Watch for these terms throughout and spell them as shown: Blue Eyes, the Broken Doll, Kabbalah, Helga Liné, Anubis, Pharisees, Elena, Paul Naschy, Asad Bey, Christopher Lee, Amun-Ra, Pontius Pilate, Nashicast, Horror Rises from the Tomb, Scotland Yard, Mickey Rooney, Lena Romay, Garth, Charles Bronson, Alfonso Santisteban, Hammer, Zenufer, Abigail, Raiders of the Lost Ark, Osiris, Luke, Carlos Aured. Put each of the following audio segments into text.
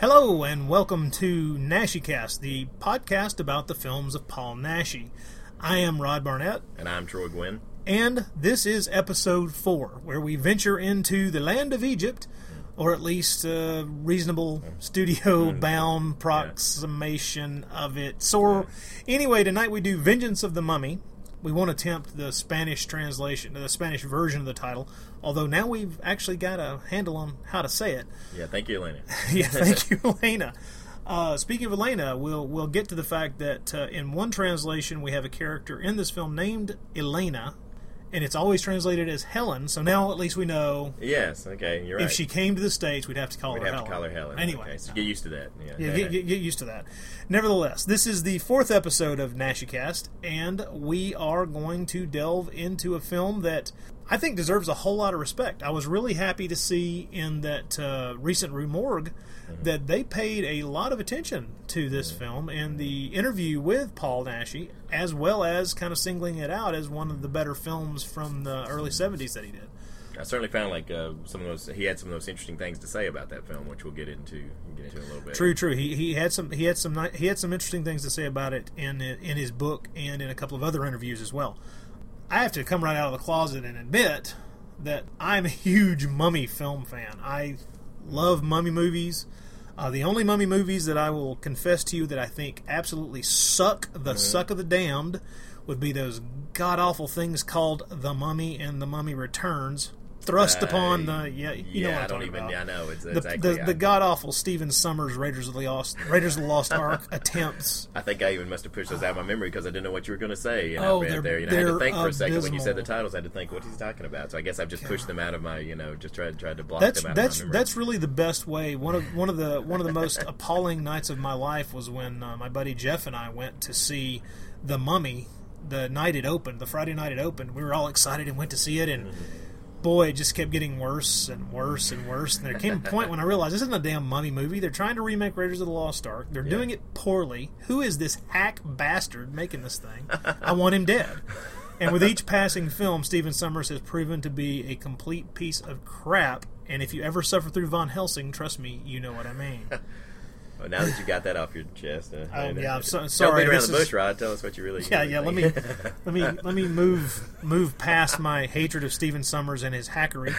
Hello and welcome to Nashicast, the podcast about the films of Paul Naschy. I am Rod Barnett. And I'm Troy Gwynn. And this is episode 4, where we venture into the land of Egypt, or at least a reasonable studio-bound approximation of it. So anyway, tonight we do Vengeance of the Mummy. We won't attempt the Spanish translation, the Spanish version of the title, although now we've actually got a handle on how to say it. Yeah, thank you, Elena. Speaking of Elena, we'll get to the fact that in one translation we have a character in this film named Elena, and it's always translated as Helen, so now at least we know. Yes, okay, you're right. If she came to the States, we'd have to call her Helen. We'd have to call her Helen. Anyway. Okay, so get used to that. Yeah, get used to that. Nevertheless, this is the 4th episode of Nashicast, and we are going to delve into a film that I think deserves a whole lot of respect. I was really happy to see in that recent Rue Morgue that they paid a lot of attention to this film and the interview with Paul Naschy, as well as kind of singling it out as one of the better films from the early 70s that he did. I certainly found like he had some of those interesting things to say about that film, which we'll get into in a little bit. True. He had some interesting things to say about it in his book and in a couple of other interviews as well. I have to come right out of the closet and admit that I'm a huge mummy film fan. I love mummy movies. The only mummy movies that I will confess to you that I think absolutely suck the suck of the damned would be those god-awful things called The Mummy and The Mummy Returns, thrust upon the... Yeah, you know what I'm talking about. Yeah, I know. The god-awful Stephen Sommers Raiders of the Lost Ark attempts. I think I even must have pushed those out of my memory because I didn't know what you were going to say. And I read there. You know, I had to think for a second when you said the titles. I had to think, what he's talking about? So I guess I've just pushed them out of my, just tried to block them out of my memory. That's really the best way. One of the most appalling nights of my life was when my buddy Jeff and I went to see The Mummy the Friday night it opened. We were all excited and went to see it, and... Boy, it just kept getting worse and worse and worse. And there came a point when I realized this isn't a damn mummy movie. They're trying to remake Raiders of the Lost Ark. They're doing it poorly. Who is this hack bastard making this thing? I want him dead. And with each passing film, Stephen Sommers has proven to be a complete piece of crap. And if you ever suffer through Von Helsing, trust me, you know what I mean. Well, now that you got that off your chest, I'm sorry. Don't beat around the bush, Rod. Tell us what you really. Let me move past my hatred of Stephen Sommers and his hackery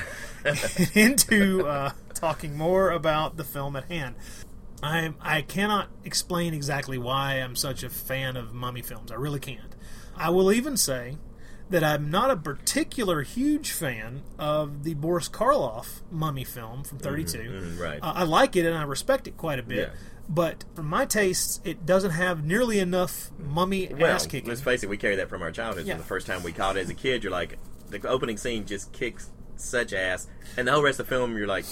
into talking more about the film at hand. I cannot explain exactly why I'm such a fan of mummy films. I really can't. I will even say that I'm not a particular huge fan of the Boris Karloff mummy film from 1932. Right. I like it and I respect it quite a bit. Yeah. But for my tastes, it doesn't have nearly enough mummy ass kicking. Let's face it, we carry that from our childhood. Yeah. The first time we caught it as a kid, you're like, the opening scene just kicks such ass. And the whole rest of the film, you're like...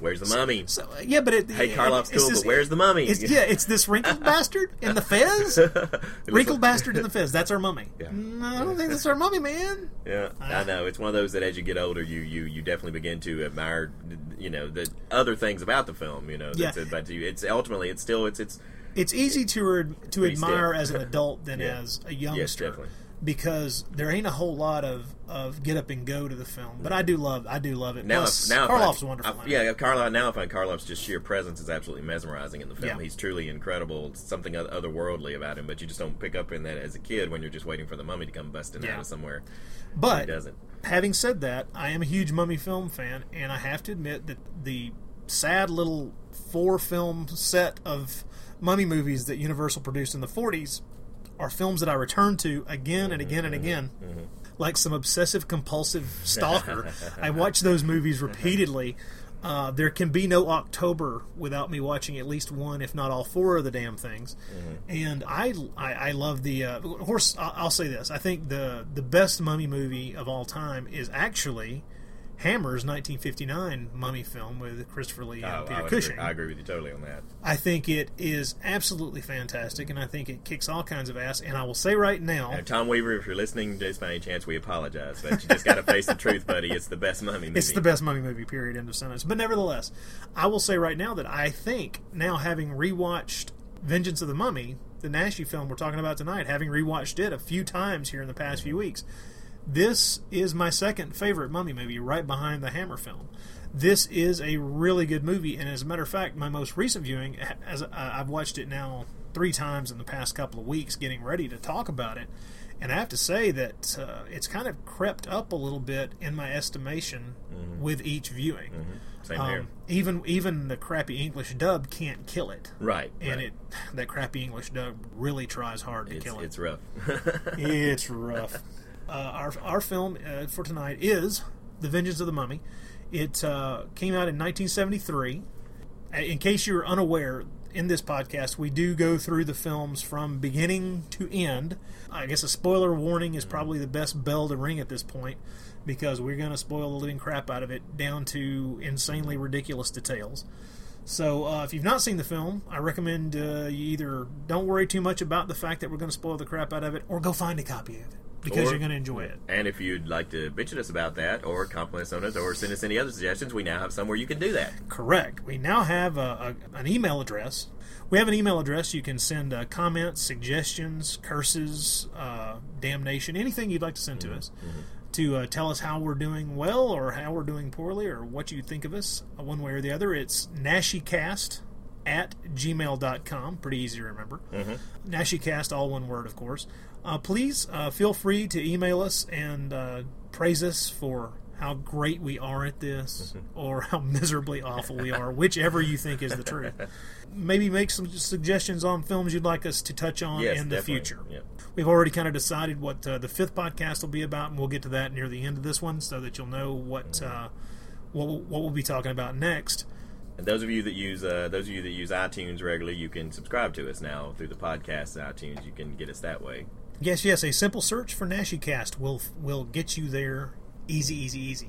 Where's the mummy? Karloff's cool, but where's the mummy? It's this wrinkled bastard in the fez. Wrinkled bastard in the fez. That's our mummy. Yeah. No, I don't think that's our mummy, man. Yeah, I know. It's one of those that as you get older, you definitely begin to admire, the other things about the film. It's easy to admire as an adult than as a youngster. Yes, definitely. Because there ain't a whole lot of get up and go to the film, but I do love it. Now Karloff's wonderful. Now I find Karloff's just sheer presence is absolutely mesmerizing in the film. Yeah. He's truly incredible. It's something otherworldly about him, but you just don't pick up in that as a kid when you're just waiting for the mummy to come busting out of somewhere. But he doesn't. Having said that, I am a huge mummy film fan, and I have to admit that the sad little 4-film set of mummy movies that Universal produced in the 40s. Are films that I return to again and again and again. Like some obsessive-compulsive stalker. I watch those movies repeatedly. There can be no October without me watching at least one, if not all 4 of the damn things. And I love the... I'll say this. I think the best mummy movie of all time is actually... Hammer's 1959 mummy film with Christopher Lee and Peter Cushing. I agree with you totally on that. I think it is absolutely fantastic, and I think it kicks all kinds of ass. And I will say right now... And Tom Weaver, if you're listening to this by any chance, we apologize. But you just got to face the truth, buddy. It's the best mummy movie. It's the best mummy movie, period, end of sentence. But nevertheless, I will say right now that I think, now having rewatched Vengeance of the Mummy, the Naschy film we're talking about tonight, having rewatched it a few times here in the past few weeks... This is my second favorite mummy movie, right behind the Hammer film. this is a really good movie. And as a matter of fact, my most recent viewing, as I've watched it now 3 times in the past couple of weeks getting ready to talk about it, and I have to say that it's kind of crept up a little bit in my estimation with each viewing. Same here. Even the crappy English dub can't kill it. Right. That crappy English dub really tries hard to kill it. It's rough. It's rough. Our film for tonight is The Vengeance of the Mummy. It came out in 1973. In case you're unaware, in this podcast, we do go through the films from beginning to end. I guess a spoiler warning is probably the best bell to ring at this point, because we're going to spoil the living crap out of it down to insanely ridiculous details. So if you've not seen the film, I recommend you either don't worry too much about the fact that we're going to spoil the crap out of it, or go find a copy of it, because you're going to enjoy it. And if you'd like to bitch at us about that, or compliment us on it, or send us any other suggestions, we now have somewhere you can do that. Correct. We now have an email address. We have an email address you can send comments, suggestions, curses, damnation, anything you'd like to send to us. To tell us how we're doing well or how we're doing poorly or what you think of us, one way or the other. It's nashicast@gmail.com. Pretty easy to remember. Nashicast, all one word, of course. Please feel free to email us and praise us for how great we are at this or how miserably awful we are, whichever you think is the truth. Maybe make some suggestions on films you'd like us to touch on in the future. We've already kind of decided what the 5th podcast will be about, and we'll get to that near the end of this one so that you'll know what we'll be talking about next. And those of you that use iTunes regularly, you can subscribe to us now through the podcast at iTunes. You can get us that way. Yes, yes. A simple search for Nashicast will get you there. Easy.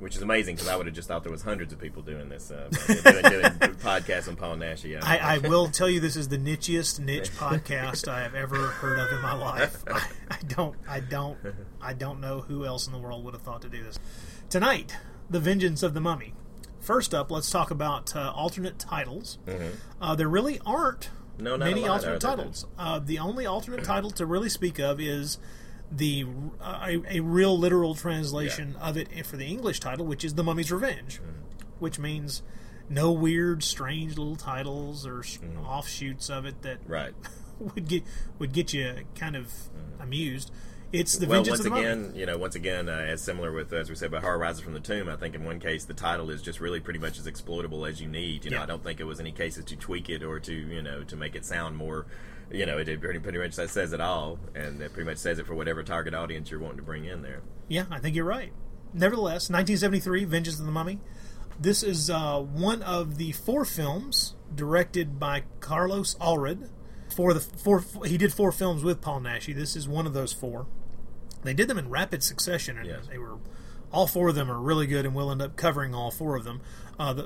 Which is amazing, because I would have just thought there was hundreds of people doing this, doing podcasts on Paul Naschy. I will tell you, this is the nichiest niche podcast I have ever heard of in my life. I don't know who else in the world would have thought to do this. Tonight, The Vengeance of the Mummy. First up, let's talk about alternate titles. There really aren't many alternate titles. The only alternate title to really speak of is a real literal translation of it for the English title, which is The Mummy's Revenge, which means no weird, strange little titles or offshoots of it that would get you kind of amused. It's the Vengeance of the Mummy. Once again, as similar with, as we said, about Horror Rises from the Tomb, I think in one case the title is just really pretty much as exploitable as you need. I don't think it was any cases to tweak it or to make it sound more. It pretty much says it all, and it pretty much says it for whatever target audience you're wanting to bring in there. Yeah, I think you're right. Nevertheless, 1973, Vengeance of the Mummy. This is one of the 4 films directed by Carlos Aured. He did 4 films with Paul Naschy. This is one of those 4. They did them in rapid succession, and they were all 4 of them are really good, and we'll end up covering all 4 of them.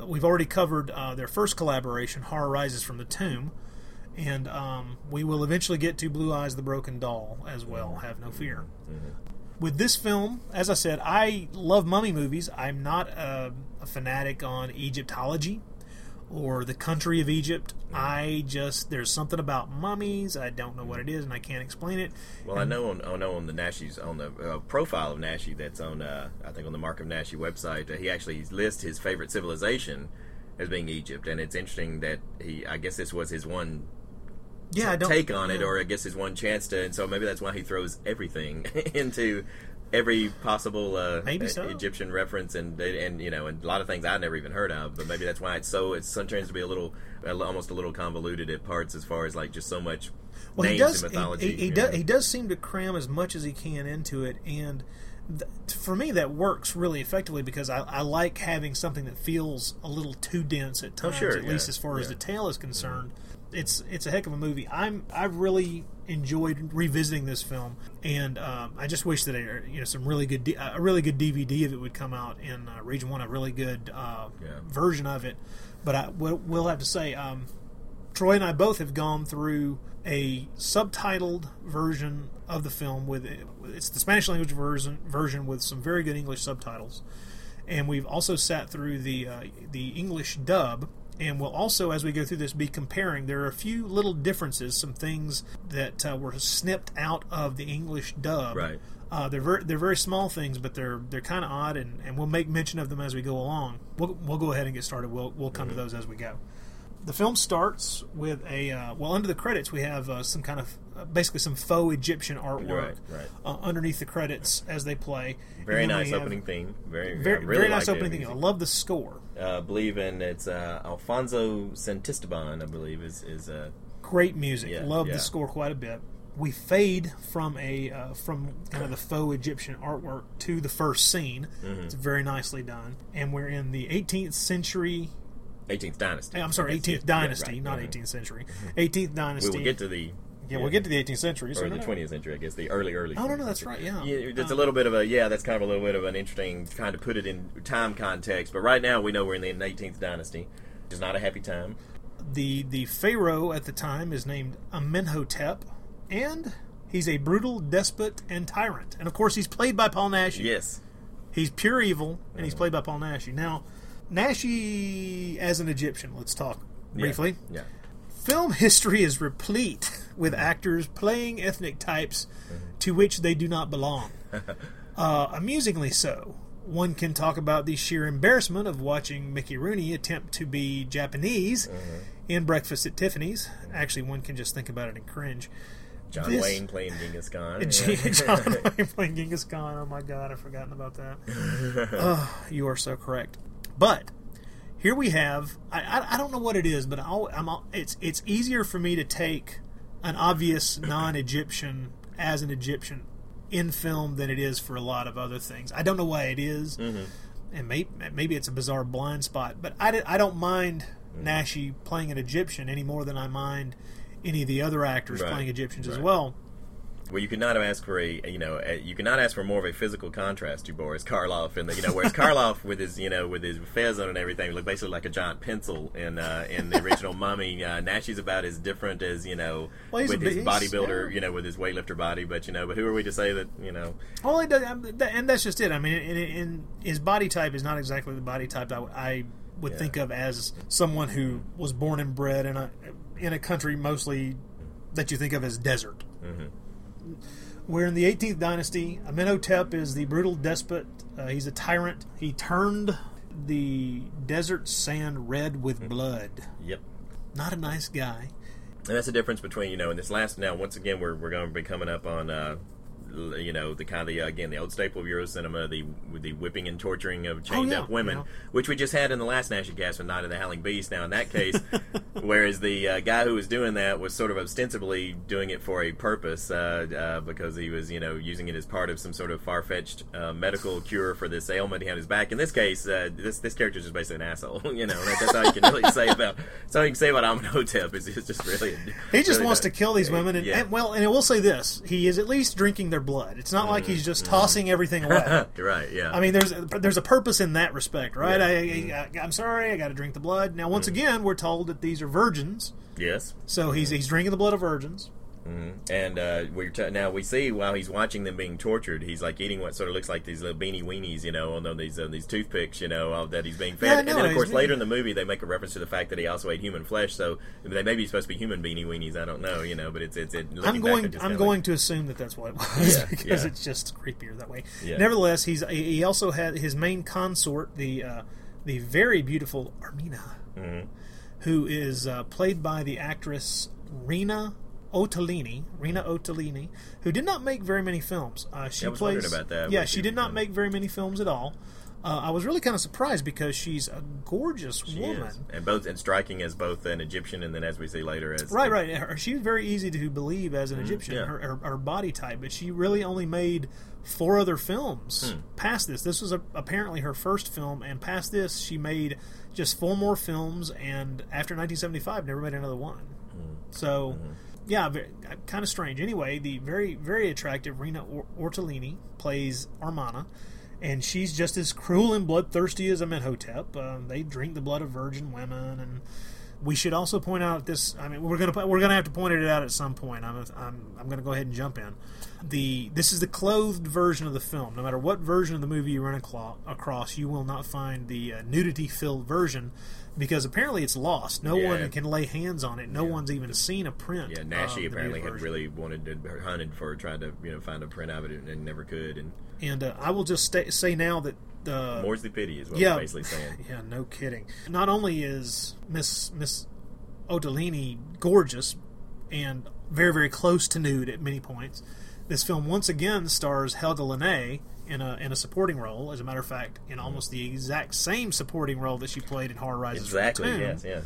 We've already covered their first collaboration, Horror Rises from the Tomb. And we will eventually get to Blue Eyes, the Broken Doll as well, have no fear. With this film, as I said, I love mummy movies. I'm not a fanatic on Egyptology or the country of Egypt. There's something about mummies. I don't know what it is, and I can't explain it. Well, and I know on the Nashi's, on the profile of Naschy that's on, I think on the Mark of Naschy website, he actually lists his favorite civilization as being Egypt. And it's interesting that I guess this was his one... take on it, or I guess his one chance to, and so maybe that's why he throws everything into every possible Egyptian reference, and a lot of things I'd never even heard of. But maybe that's why it sometimes to be a little, almost a little convoluted at parts, as far as like just so much names and mythology. He does seem to cram as much as he can into it, and for me that works really effectively, because I like having something that feels a little too dense at times, least as far as the tale is concerned. It's a heck of a movie. I've really enjoyed revisiting this film, and I just wish that some really good a really good DVD of it would come out in Region 1, a really good version of it. But I will have to say, Troy and I both have gone through a subtitled version of the film with it's the Spanish language version with some very good English subtitles, and we've also sat through the English dub. And we'll also, as we go through this, be comparing. There are a few little differences, some things that were snipped out of the English dub They're very small things, but they're kind of odd, and we'll make mention of them as we go along. We'll go ahead and get started. We'll come to those as we go. The film starts with a under the credits we have some kind of basically some faux Egyptian artwork underneath the credits as they play. Very nice opening theme. Very nice opening theme. I love the score. I believe in it's Alfonso Santisteban. I believe is a great music. Yeah, love the score quite a bit. We fade from a from kind of the faux Egyptian artwork to the first scene. Mm-hmm. It's very nicely done, and we're in the 18th dynasty. We'll get to the... Yeah, we'll get to the 18th century. So or the 20th century, I guess. The early. Oh, no, that's right, yeah. There's a little bit of a... Yeah, that's kind of a little bit of an interesting... Trying to put it in time context. But right now, we know we're in the 18th dynasty. It's not a happy time. The pharaoh at the time is named Amenhotep. And he's a brutal despot and tyrant. And, of course, he's played by Paul Naschy. Yes. He's pure evil, and he's played by Paul Naschy. Now... Naschy as an Egyptian, let's talk briefly. Yeah. Film history is replete with actors playing ethnic types to which they do not belong. Amusingly so. One can talk about the sheer embarrassment of watching Mickey Rooney attempt to be Japanese in Breakfast at Tiffany's. Actually, one can just think about it and cringe. John Wayne playing Genghis Khan. John Wayne playing Genghis Khan. Oh my God, I've forgotten about that. You are so correct. But here we have, I don't know what it is, but it's easier for me to take an obvious non-Egyptian as an Egyptian in film than it is for a lot of other things. I don't know why it is, and maybe it's a bizarre blind spot, but I don't mind Naschy playing an Egyptian any more than I mind any of the other actors playing Egyptians as well. Well, you could not have asked for more of a physical contrast to Boris Karloff, and whereas Karloff with his fez on and everything looked basically like a giant pencil in the original Mummy. Nashi's about as different as with his bodybuilder, with his weightlifter body, but who are we to say that Well, he does, and that's just it. I mean, in his body type is not exactly the body type I would think of as someone who was born and bred in a country mostly that you think of as desert. Mm-hmm. We're in the 18th dynasty. Amenhotep is the brutal despot. He's a tyrant. He turned the desert sand red with blood. Yep. Not a nice guy. And that's the difference between, in this last... Now, once again, we're going to be coming up on, the old staple of Euro cinema, the whipping and torturing of chained up women, which we just had in the last Nashicast with Night of the Howling Beast. Now, in that case, whereas the guy who was doing that was sort of ostensibly doing it for a purpose, because he was, using it as part of some sort of far-fetched medical cure for this ailment he had on his back. In this case, this character is just basically an asshole. That's all you can really say about. That's all you can say about Amenhotep is he's just really. He just really wants to kill these women, and I will say this: he is at least drinking their blood. It's not like he's just tossing everything away. Right, yeah. I mean, there's a purpose in that respect, right? Yeah. I'm sorry, I got to drink the blood. Now, once again, we're told that these are virgins. Yes. So he's drinking the blood of virgins. Mm-hmm. And now we see while he's watching them being tortured, he's like eating what sort of looks like these little beanie weenies, on these toothpicks, that he's being fed. Yeah, and then, of course, later in the movie, they make a reference to the fact that he also ate human flesh. So they may be supposed to be human beanie weenies. I don't know, but it's I'm going to assume that's what it was because it's just creepier that way. Yeah. Nevertheless, he also had his main consort, the very beautiful Amarna, who is played by the actress Rina Ottolini, who did not make very many films. She I was plays, wondering about that. Yeah, she did not make very many films at all. I was really kind of surprised because she's a gorgeous woman. Is. And striking as both an Egyptian and then, as we see later, as... Right. She was very easy to believe as an Egyptian, her body type, but she really only made 4 other films past this. This was apparently her first film, and past this she made just 4 more films, and after 1975 never made another one. So... Mm-hmm. Yeah, kind of strange. Anyway, the very, very attractive Rina Ottolini plays Amarna, and she's just as cruel and bloodthirsty as Amenhotep. They drink the blood of virgin women, and We should also point out this. I mean, we're gonna have to point it out at some point. I'm gonna go ahead and jump in. This is the clothed version of the film. No matter what version of the movie you run across, you will not find the nudity-filled version, because apparently it's lost. No one can lay hands on it. No one's even seen a print. Yeah, Naschy apparently had really tried to find a print of it and never could. And I will just say now that. More's the pity is what we're basically saying. Yeah, no kidding. Not only is Miss Ottolini gorgeous and very, very close to nude at many points, this film once again stars Helga Liné in a supporting role. As a matter of fact, in almost the exact same supporting role that she played in Horror Rises from the Tomb. Exactly, yes,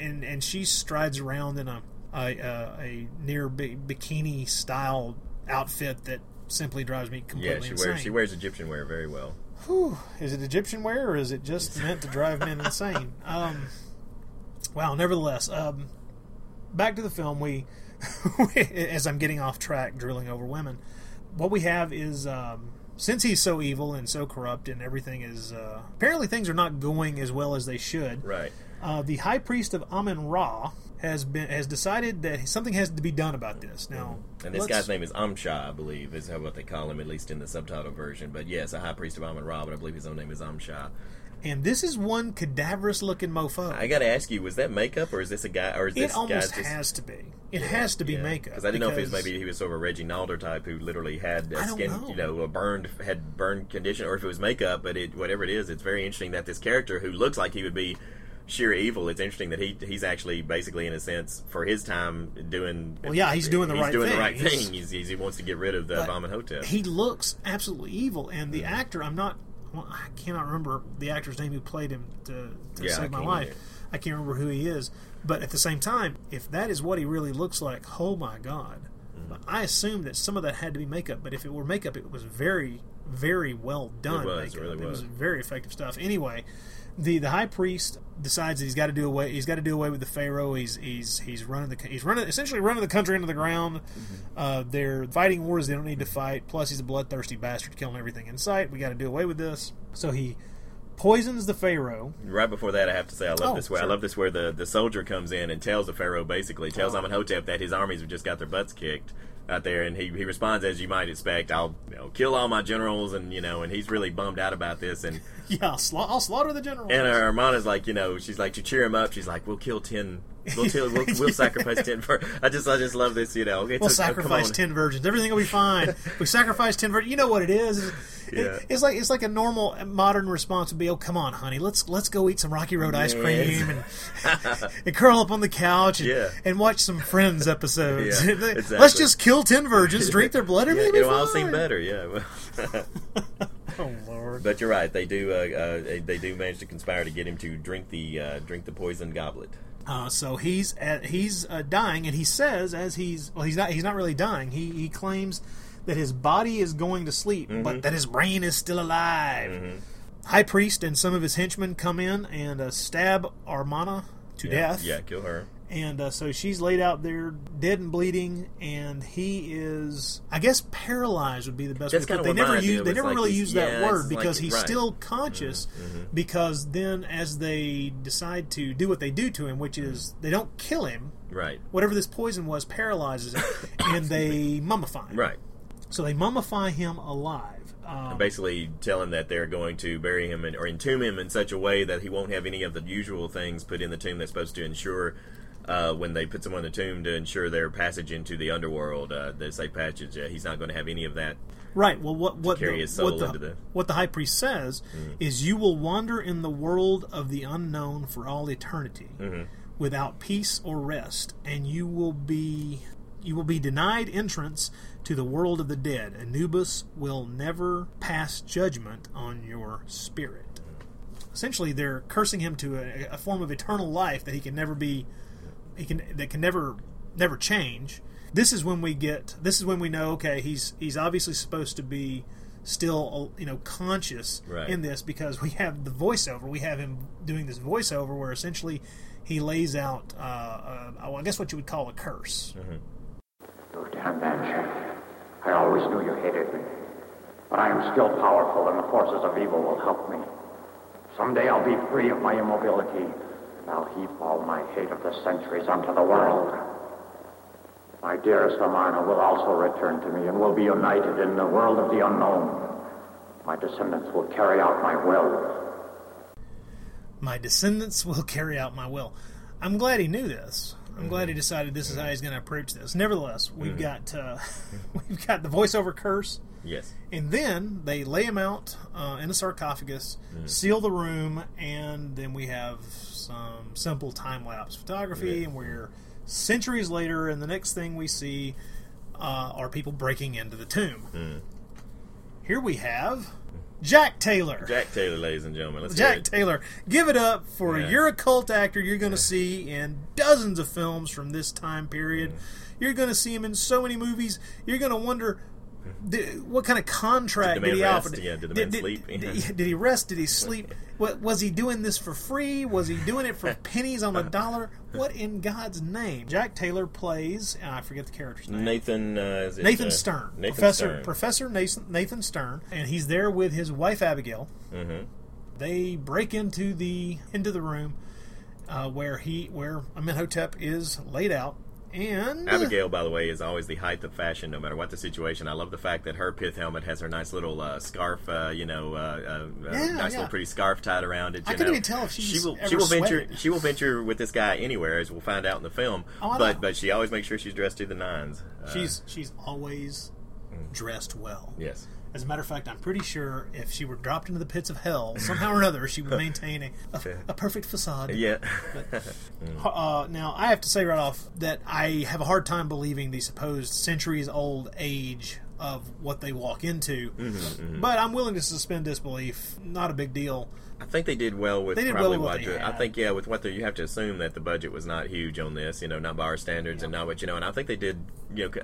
yeah. She strides around in a near bikini style outfit that simply drives me completely insane. She wears Egyptian wear very well. Whew. Is it Egyptian wear, or is it just meant to drive men insane? Nevertheless, back to the film. As I'm getting off track, drilling over women, what we have is, since he's so evil and so corrupt, and everything is apparently things are not going as well as they should. Right. The high priest of Amun-Ra has decided that something has to be done about this. Now, and this guy's name is Amsha, I believe, is what they call him, at least in the subtitle version. But yes, a high priest of Amun-Ra, but I believe his own name is Amsha. And this is one cadaverous-looking mofo. I got to ask you, was that makeup, or is this a guy? Or is this guy just? It almost has to be. It has to be makeup. Because I didn't know if it was maybe he was sort of a Reggie Nalder type who literally had a skin, burned condition, or if it was makeup. But whatever it is, it's very interesting that this character who looks like he would be sheer evil. It's interesting that he's actually basically, in a sense, for his time, doing. Well, yeah, he's doing the right thing. He wants to get rid of the Amenhotep. He looks absolutely evil, and the actor, I cannot remember the actor's name who played him to save my life. Either. I can't remember who he is, but at the same time, if that is what he really looks like, oh my God! Mm-hmm. I assumed that some of that had to be makeup, but if it were makeup, it was very, very well done. It really was very effective stuff. Anyway. The high priest decides that he's got to do away with the pharaoh. He's essentially running the country into the ground. Mm-hmm. They're fighting wars they don't need to fight. Plus, he's a bloodthirsty bastard, killing everything in sight. We got to do away with this. So he poisons the pharaoh. Right before that, I have to say, I love this where the soldier comes in and tells the pharaoh, basically tells Amenhotep that his armies have just got their butts kicked out there, and he responds, as you might expect, I'll kill all my generals, and he's really bummed out about this, and I'll slaughter the generals. And Armana's like, she's like, to cheer him up, she's like, we'll sacrifice 10. I just love this, we'll sacrifice 10 virgins. Everything will be fine. We sacrifice 10 virgins. You know what it is? It's like a normal modern response would be, oh come on, honey, let's go eat some Rocky Road ice cream and curl up on the couch and watch some Friends episodes. Yeah, exactly. Let's just kill 10 virgins, drink their blood, everything. It'll all seem better. Yeah. Oh Lord! But you're right. They do. They do manage to conspire to get him to drink the poison goblet. So he's dying, and he says he's not really dying. He claims that his body is going to sleep, mm-hmm. but that his brain is still alive. Mm-hmm. High priest and some of his henchmen come in and stab Amarna to death. Yeah, kill her. And so she's laid out there, dead and bleeding, and he is, I guess, paralyzed would be the best. That's kind of what my idea was. They never really use that word, because he's still conscious. Mm-hmm. Because then, as they decide to do what they do to him, which is they don't kill him, right? Whatever this poison was paralyzes him, and they mummify him, right? So they mummify him alive. Basically tell him that they're going to bury him or entomb him in such a way that he won't have any of the usual things put in the tomb that's supposed to ensure. When they put someone in the tomb to ensure their passage into the underworld, they say passage. He's not going to have any of that. Right. Well, what the high priest says is, "You will wander in the world of the unknown for all eternity, mm-hmm. without peace or rest, and you will be denied entrance to the world of the dead. Anubis will never pass judgment on your spirit." Essentially, they're cursing him to a form of eternal life that he can never be. That can never change. This is when we know. Okay, he's obviously supposed to be still, conscious in this, because we have the voiceover. We have him doing this voiceover where essentially he lays out, I guess, what you would call a curse. Mm-hmm. "Go down, man, Chef. I always knew you hated me, but I am still powerful, and the forces of evil will help me. Someday I'll be free of my immobility. Now heap all my hate of the centuries onto the world. My dearest Amarna will also return to me and will be united in the world of the unknown. My descendants will carry out my will. I'm glad he knew this. I'm glad he decided this is how he's going to approach this. Nevertheless, we've got the voiceover curse. Yes. And then they lay him out in a sarcophagus, seal the room, and then we have some simple time-lapse photography, and we're centuries later, and the next thing we see are people breaking into the tomb. Here we have Jack Taylor. Jack Taylor, ladies and gentlemen. Jack Taylor. Give it up for you're a cult actor you're going to see in dozens of films from this time period. You're going to see him in so many movies. You're going to wonder... what kind of contract did he offer? Did the man sleep? Did he rest? Did he sleep? What, was he doing this for free? Was he doing it for pennies on the dollar? What in God's name? Jack Taylor plays, and I forget the character's name. Nathan Stern. Professor Nathan Stern. And he's there with his wife, Abigail. Mm-hmm. They break into the room where Amenhotep is laid out. And Abigail, by the way, is always the height of fashion, no matter what the situation. I love the fact that her pith helmet has her nice little scarf, little pretty scarf tied around it. I couldn't even tell if she will venture with this guy anywhere, as we'll find out in the film. But she always makes sure she's dressed to the nines. She's always dressed well. Yes. As a matter of fact, I'm pretty sure if she were dropped into the pits of hell, somehow or another, she would maintain a perfect facade. Yeah. But, now, I have to say right off that I have a hard time believing the supposed centuries-old age of what they walk into. Mm-hmm, mm-hmm. But I'm willing to suspend disbelief. Not a big deal. I think they did well with with what you have to assume that the budget was not huge on this, not by our standards and not what, and I think they did,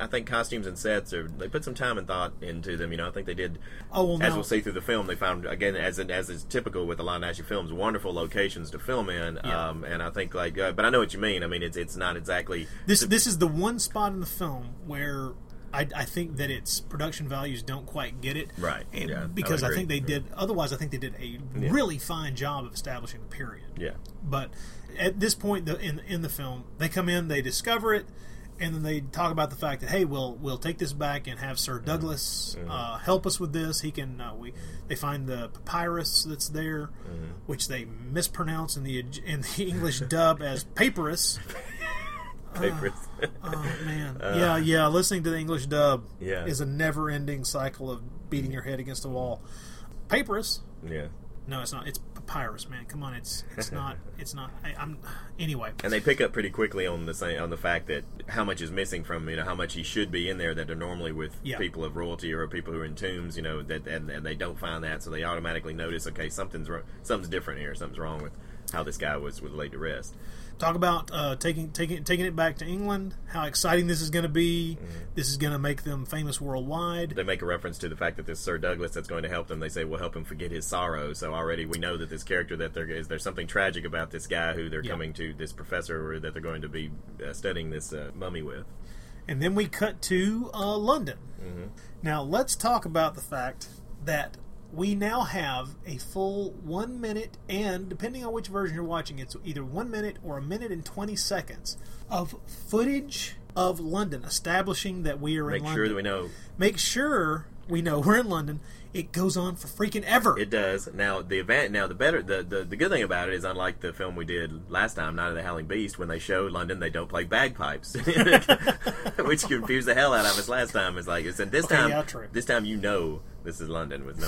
I think costumes and sets, they put some time and thought into them, I think they did. We'll see through the film, they found, again, as is typical with a lot of Naschy films, wonderful locations to film in, and I think, but I know what you mean, I mean, it's not exactly... This is the one spot in the film where... I think that its production values don't quite get it. Right. And because I think they did... Otherwise, I think they did a really fine job of establishing the period. Yeah. But at this point in the film, they come in, they discover it, and then they talk about the fact that, hey, we'll take this back and have Sir Douglas help us with this. He can... They find the papyrus that's there, which they mispronounce in the English dub as papyrus. Oh, man. Listening to the English dub is a never-ending cycle of beating your head against the wall. Papyrus? Yeah. No, it's not. It's papyrus, man. Come on, it's not. It's not. Anyway. And they pick up pretty quickly on the fact that how much is missing from how much he should be in there that are normally with people of royalty or people who are in tombs, that and they don't find that, so they automatically notice, okay, something's different here, something's wrong with how this guy was laid to rest. Talk about taking it back to England, how exciting this is going to be. Mm-hmm. This is going to make them famous worldwide. They make a reference to the fact that this Sir Douglas that's going to help them, they say, will help him forget his sorrow. So already we know that this character, there's something tragic about this guy who they're coming to, this professor or that they're going to be studying this mummy with. And then we cut to London. Mm-hmm. Now let's talk about the fact that we now have a full 1 minute, and depending on which version you're watching, it's either 1 minute or 1 minute and 20 seconds of footage of London, establishing that we are in London. Make sure we know we're in London. It goes on for freaking ever. It does. Now the event. Now the better. The good thing about it is, unlike the film we did last time, Night of the Howling Beast, when they show London, they don't play bagpipes, which confused the hell out of us last time. It's like this time this is London with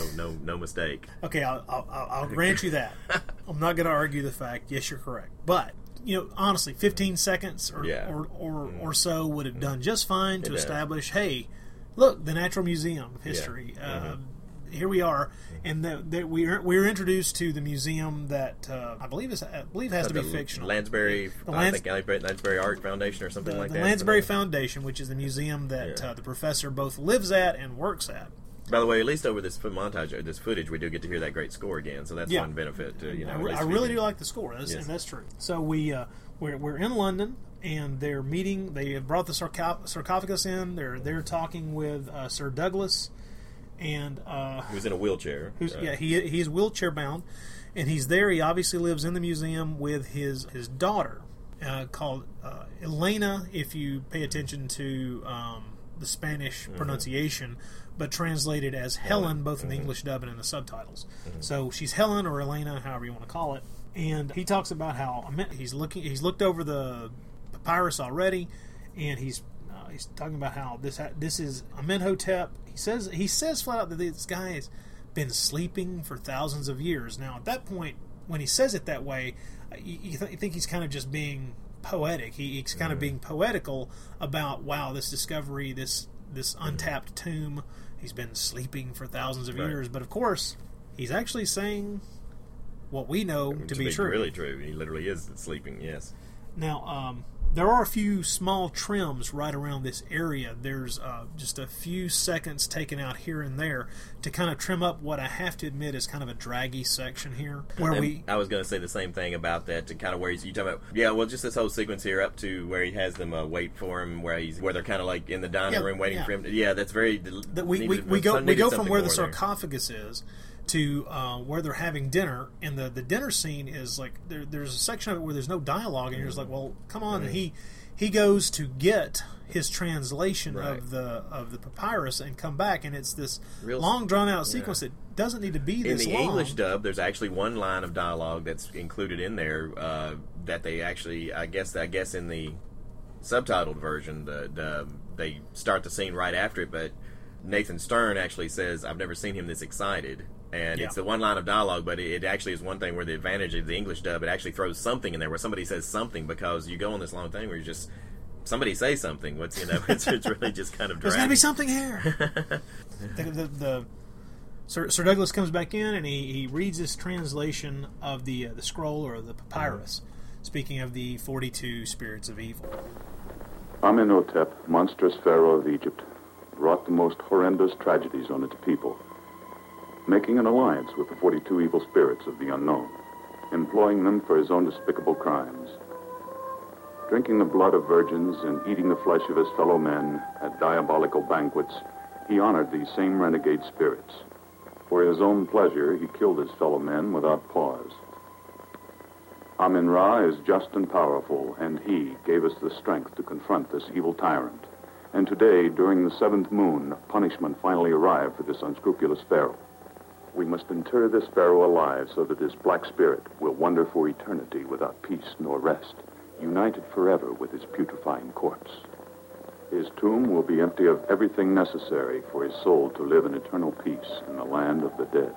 no mistake. Okay, I'll grant you that. I'm not going to argue the fact. Yes, you're correct, but. Honestly, 15 seconds or so would have done just fine to establish, hey, look, the Natural Museum of History. Yeah. Here we are, and we're introduced to the museum that I believe has to be fictional. Lansbury Art Foundation or something like that. The Lansbury Foundation, which is the museum that the professor both lives at and works at. By the way, at least over this montage, or this footage, we do get to hear that great score again, so that's one benefit. I really do like the score, and that's true. So we're in London, and they're meeting. They have brought the sarcophagus in. They're talking with Sir Douglas, and he was in a wheelchair. Yeah, he's wheelchair bound, and he's there. He obviously lives in the museum with his daughter called Elena. If you pay attention to the Spanish pronunciation, but translated as Helen, both in the English dub and in the subtitles. So she's Helen or Elena, however you want to call it. And he talks about how he's looked over the papyrus already, and he's talking about how this is Amenhotep. He says flat out that this guy has been sleeping for thousands of years. Now, at that point, when he says it that way, you think he's kind of just being poetic. He's kind of being poetical about, wow, this discovery, this untapped tomb. He's been sleeping for thousands of years. But, of course, he's actually saying what we know to be true. Really true. He literally is sleeping, yes. Now, there are a few small trims right around this area. There's just a few seconds taken out here and there to kind of trim up what I have to admit is kind of a draggy section here. I was going to say the same thing about that, to kind of where you talk about, just this whole sequence here up to where he has them wait for him, where they're kind of like in the dining room waiting for him. That's very... We go from where the sarcophagus is to where they're having dinner, and the dinner scene is like there's a section of it where there's no dialogue, and you're just like, well, come on. And he goes to get his translation of the papyrus and come back, and it's this long drawn out sequence that doesn't need to be this long. In the English dub, there's actually one line of dialogue that's included in there that they actually, I guess in the subtitled version, they start the scene right after it, but Nathan Stern actually says, "I've never seen him this excited." And it's the one line of dialogue, but it actually is one thing where the advantage of the English dub, it actually throws something in there where somebody says something, because you go on this long thing where you just, somebody say something. It's really just kind of drag. There's got to be something here. Sir Douglas comes back in, and he reads this translation of the scroll or the papyrus, speaking of the 42 spirits of evil. Amenhotep, monstrous pharaoh of Egypt, wrought the most horrendous tragedies on its people, making an alliance with the 42 evil spirits of the unknown, employing them for his own despicable crimes. Drinking the blood of virgins and eating the flesh of his fellow men at diabolical banquets, he honored these same renegade spirits. For his own pleasure, he killed his fellow men without pause. Amun-Ra is just and powerful, and he gave us the strength to confront this evil tyrant. And today, during the seventh moon, punishment finally arrived for this unscrupulous pharaoh. We must inter this pharaoh alive so that this black spirit will wander for eternity without peace nor rest, united forever with his putrefying corpse. His tomb will be empty of everything necessary for his soul to live in eternal peace in the land of the dead.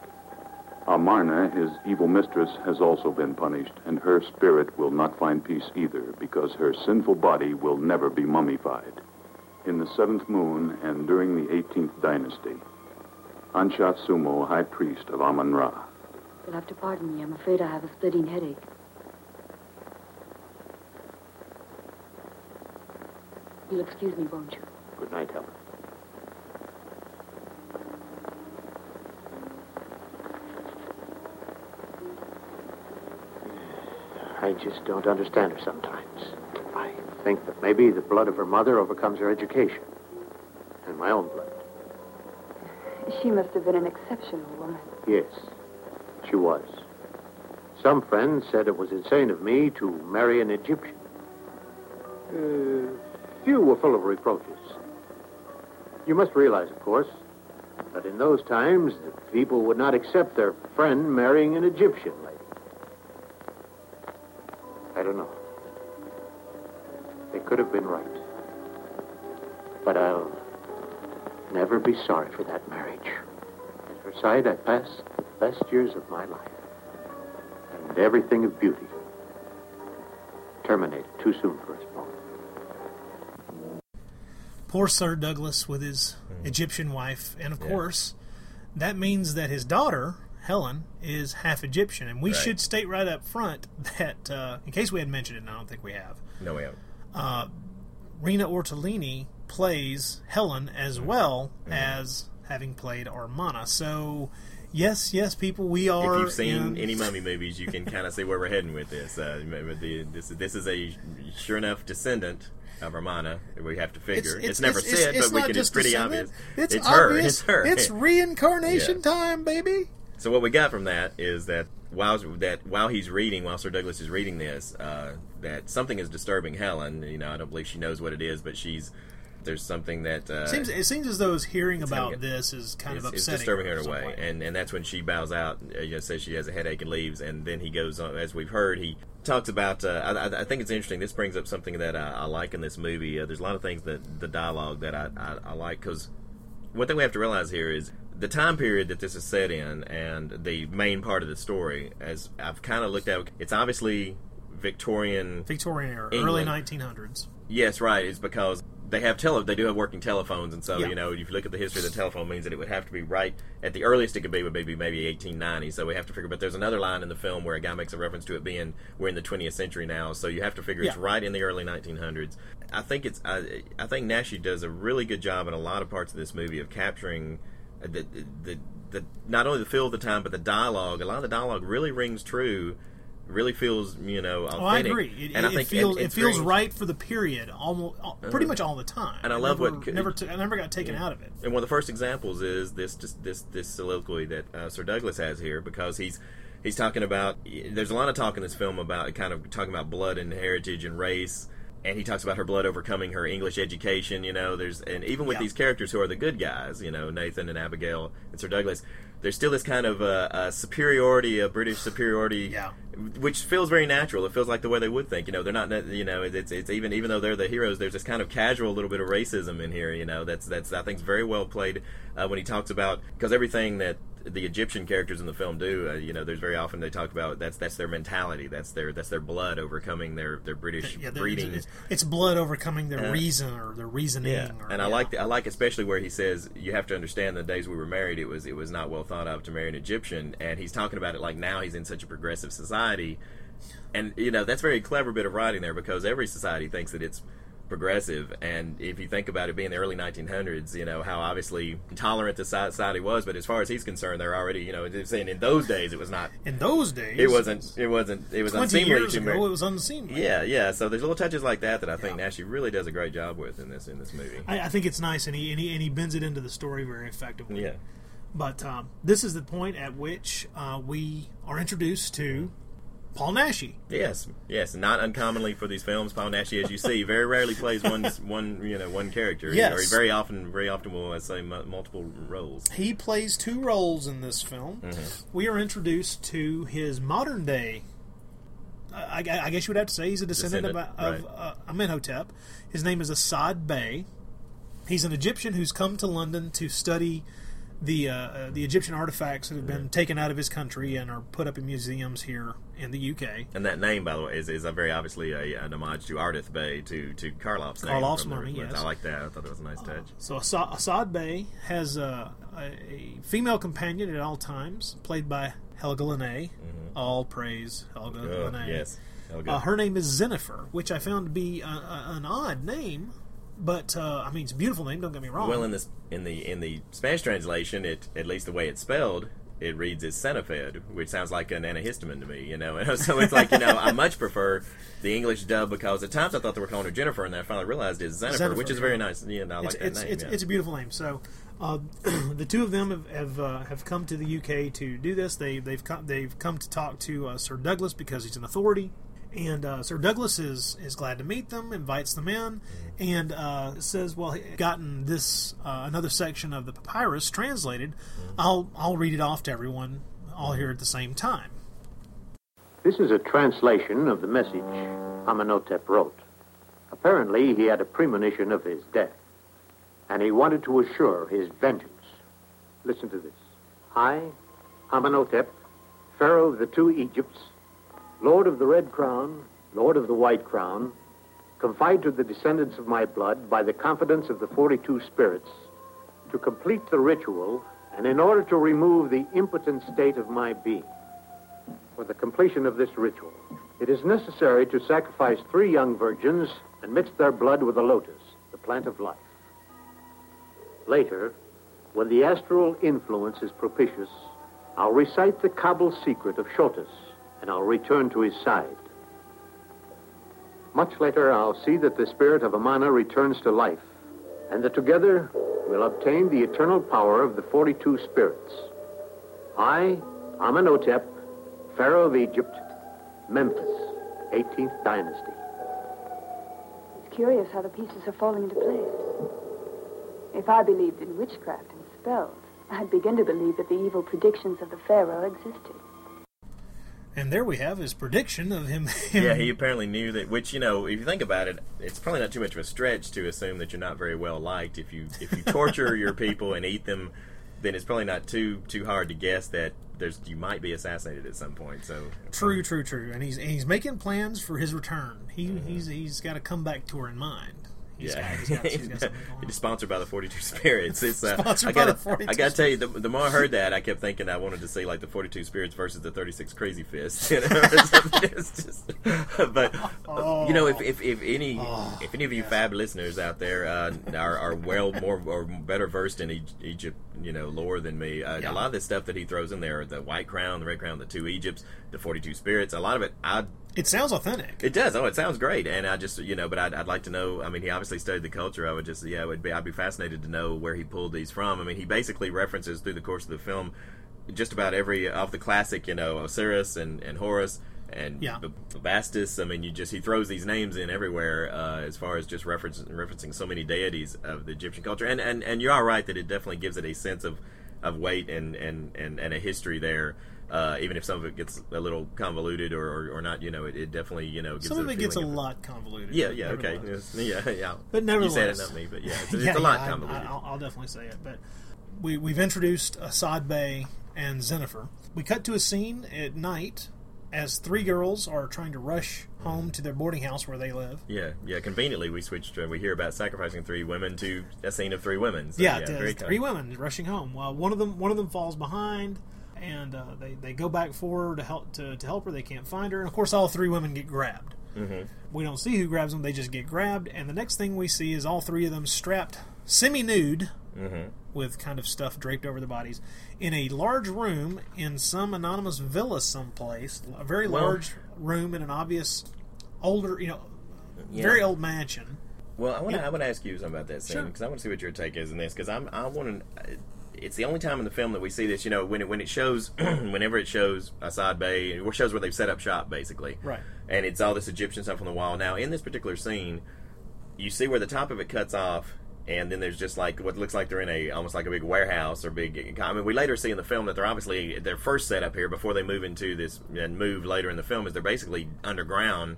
Amarna, his evil mistress, has also been punished, and her spirit will not find peace either, because her sinful body will never be mummified. In the seventh moon and during the 18th dynasty, Anshat Sumo, High Priest of Amun-Ra. You'll have to pardon me. I'm afraid I have a splitting headache. You'll excuse me, won't you? Good night, Helen. I just don't understand her sometimes. I think that maybe the blood of her mother overcomes her education. And my own blood. She must have been an exceptional woman. Yes, she was. Some friends said it was insane of me to marry an Egyptian. Few were full of reproaches. You must realize, of course, that in those times, the people would not accept their friend marrying an Egyptian lady. I don't know. They could have been right. But I'll never be sorry for that marriage. At her side, I passed the best years of my life. And everything of beauty terminated too soon for us both. Poor Sir Douglas with his Egyptian wife. And, of course, that means that his daughter, Helen, is half Egyptian. And we should state right up front that, in case we hadn't mentioned it, and I don't think we have. No, we haven't. Rina Ottolini plays Helen as well as having played Amarna. So Yes, people, we are... If you've seen any Mummy movies, you can kind of see where we're heading with this. This is a sure enough descendant of Amarna, we have to figure. It's never said, but we can. It's pretty obvious. It's her. It's her. It's reincarnation time, baby. So what we got from that is that while Sir Douglas is reading this, that something is disturbing Helen. You know, I don't believe she knows what it is, but there's something that it seems as though hearing about this is kind of upsetting. It's disturbing her in a way, and that's when she bows out. Says she has a headache and leaves, and then he goes on. As we've heard, he talks about. I think it's interesting. This brings up something that I like in this movie. There's a lot of things that the dialogue that I like, because one thing we have to realize here is the time period that this is set in and the main part of the story. As I've kind of looked at, it's obviously Victorian era, England. Early 1900s. Yes, right. It's because they do have working telephones, and so if you look at the history of the telephone, means that it would have to be right at the earliest it could be would be maybe 1890. So we have to figure. But there's another line in the film where a guy makes a reference to it being we're in the 20th century now. So you have to figure it's right in the early 1900s. I think Naschy does a really good job in a lot of parts of this movie of capturing the not only the feel of the time but the dialogue. A lot of the dialogue really rings true. Really feels, authentic. Oh, I agree. It feels right for the period, almost pretty much all the time. And I never got taken out of it. And one of the first examples is this soliloquy that Sir Douglas has here, because he's talking about. There's a lot of talk in this film about kind of talking about blood and heritage and race, and he talks about her blood overcoming her English education. These characters who are the good guys, Nathan and Abigail and Sir Douglas. There's still this kind of superiority, a British superiority, which feels very natural. It feels like the way they would think. They're not. It's even though they're the heroes, there's this kind of casual little bit of racism in here. That's I think very well played when he talks about, because everything that the Egyptian characters in the film do. There's very often they talk about that's their mentality. That's their blood overcoming their British breeding. It's blood overcoming their reason or their reasoning. Yeah. And I like especially where he says you have to understand the days we were married. It was not well thought of to marry an Egyptian, and he's talking about it like now he's in such a progressive society, and that's a very clever bit of writing there, because every society thinks that it's progressive, and if you think about it being the early 1900s, how obviously tolerant the society was, but as far as he's concerned, they're already saying in those days it was not. In those days, it was 20 unseemly years ago, it was unseemly. Yeah. So there's little touches like that that I think Naschy really does a great job with in this movie. I think it's nice, and he bends it into the story very effectively. Yeah. But this is the point at which we are introduced to Paul Naschy. Yes, not uncommonly for these films. Paul Naschy, as you see, very rarely plays one character. Yes, he very often will say multiple roles. He plays two roles in this film. Mm-hmm. We are introduced to his modern day. I guess you would have to say he's a descendant of Amenhotep. His name is Asad Bey. He's an Egyptian who's come to London to study the Egyptian artifacts that have been taken out of his country and are put up in museums here in the UK. And that name, by the way, is very obviously an homage to Asad Bey, to Karloff's name. Karloff's mummy, yes. I like that. I thought it was a nice touch. So Asad Bey has a female companion at all times, played by Helga Liné. Mm-hmm. All praise Helga Liné. Yes, Helga. Her name is Zenufer, which I found to be an odd name. But it's a beautiful name. Don't get me wrong. Well, in the Spanish translation, at least the way it's spelled, it reads as Cenefed, which sounds like an antihistamine to me. And so it's like I much prefer the English dub, because at times I thought they were calling her Jennifer, and then I finally realized it's Zenufer, which is very nice. I like that name. It's a beautiful name. So the two of them have come to the UK to do this. They've come to talk to Sir Douglas because he's an authority. And Sir Douglas is glad to meet them, invites them in, and says, well, he's gotten this, another section of the papyrus translated. I'll read it off to everyone, all here at the same time. This is a translation of the message Amenhotep wrote. Apparently, he had a premonition of his death, and he wanted to assure his vengeance. Listen to this. I, Amenhotep, Pharaoh of the two Egypts, Lord of the Red Crown, Lord of the White Crown, confide to the descendants of my blood by the confidence of the 42 spirits to complete the ritual and in order to remove the impotent state of my being. For the completion of this ritual, it is necessary to sacrifice 3 young virgins and mix their blood with the lotus, the plant of life. Later, when the astral influence is propitious, I'll recite the Kabul secret of Shotus, and I'll return to his side. Much later, I'll see that the spirit of Amarna returns to life, and that together we'll obtain the eternal power of the 42 spirits. I, Amenhotep, Pharaoh of Egypt, Memphis, 18th dynasty. It's curious how the pieces are falling into place. If I believed in witchcraft and spells, I'd begin to believe that the evil predictions of the Pharaoh existed. And there we have his prediction of him. Yeah, he apparently knew that, which, you know, if you think about it, it's probably not too much of a stretch to assume that you're not very well liked. If you torture your people and eat them, then it's probably not too hard to guess that you might be assassinated at some point. So true. And he's making plans for his return. He's got a comeback tour in mind. He's sponsored by the 42 Spirits. It's sponsored by the 42 Spirits. I got to tell you, the more I heard that, I kept thinking I wanted to see like the 42 Spirits versus the 36 Crazy Fists. You know? You know, if any of you fab listeners out there are well more or better versed in Egypt, you know, lore than me, a lot of this stuff that he throws in there, the White Crown, the Red Crown, the Two Egypts, the 42 Spirits, a lot of it, it sounds authentic. It does. Oh, it sounds great. And I just, you know, but I'd like to know. I mean, he obviously studied the culture. I'd be fascinated to know where he pulled these from. I mean, he basically references through the course of the film just about every of the classic, you know, Osiris and Horus and Bastis. I mean, he throws these names in everywhere as far as just referencing so many deities of the Egyptian culture. And you are right that it definitely gives it a sense of weight and a history there. Even if some of it gets a little convoluted or not, you know, it definitely, you know, gives some of it gets a lot convoluted. Yeah, okay. Yeah. But nevertheless. You said it, not me, but yeah, it's a lot convoluted. I'll definitely say it. But we've introduced Asad Bey and Zenufer. We cut to a scene at night as three girls are trying to rush home to their boarding house where they live. Yeah. Conveniently, we switched. We hear about sacrificing three women to a scene of three women. So, three women rushing home. Well, one of them falls behind. And they go back for her to help her. They can't find her. And, of course, all three women get grabbed. Mm-hmm. We don't see who grabs them. They just get grabbed. And the next thing we see is all three of them strapped semi-nude with kind of stuff draped over their bodies in a large room in some anonymous villa someplace. A very large room in an obvious older, you know, very old mansion. Well, I want to ask you something about that, Sam, because I want to see what your take is on this. Because I want to... It's the only time in the film that we see this, you know, whenever it shows Asad Bey, it shows where they've set up shop, basically. Right. And it's all this Egyptian stuff on the wall. Now, in this particular scene, you see where the top of it cuts off, and then there's just, like, what looks like they're in almost like a big warehouse or big... I mean, we later see in the film that they're obviously, their first setup here, before they move into this, and move later in the film, is they're basically underground,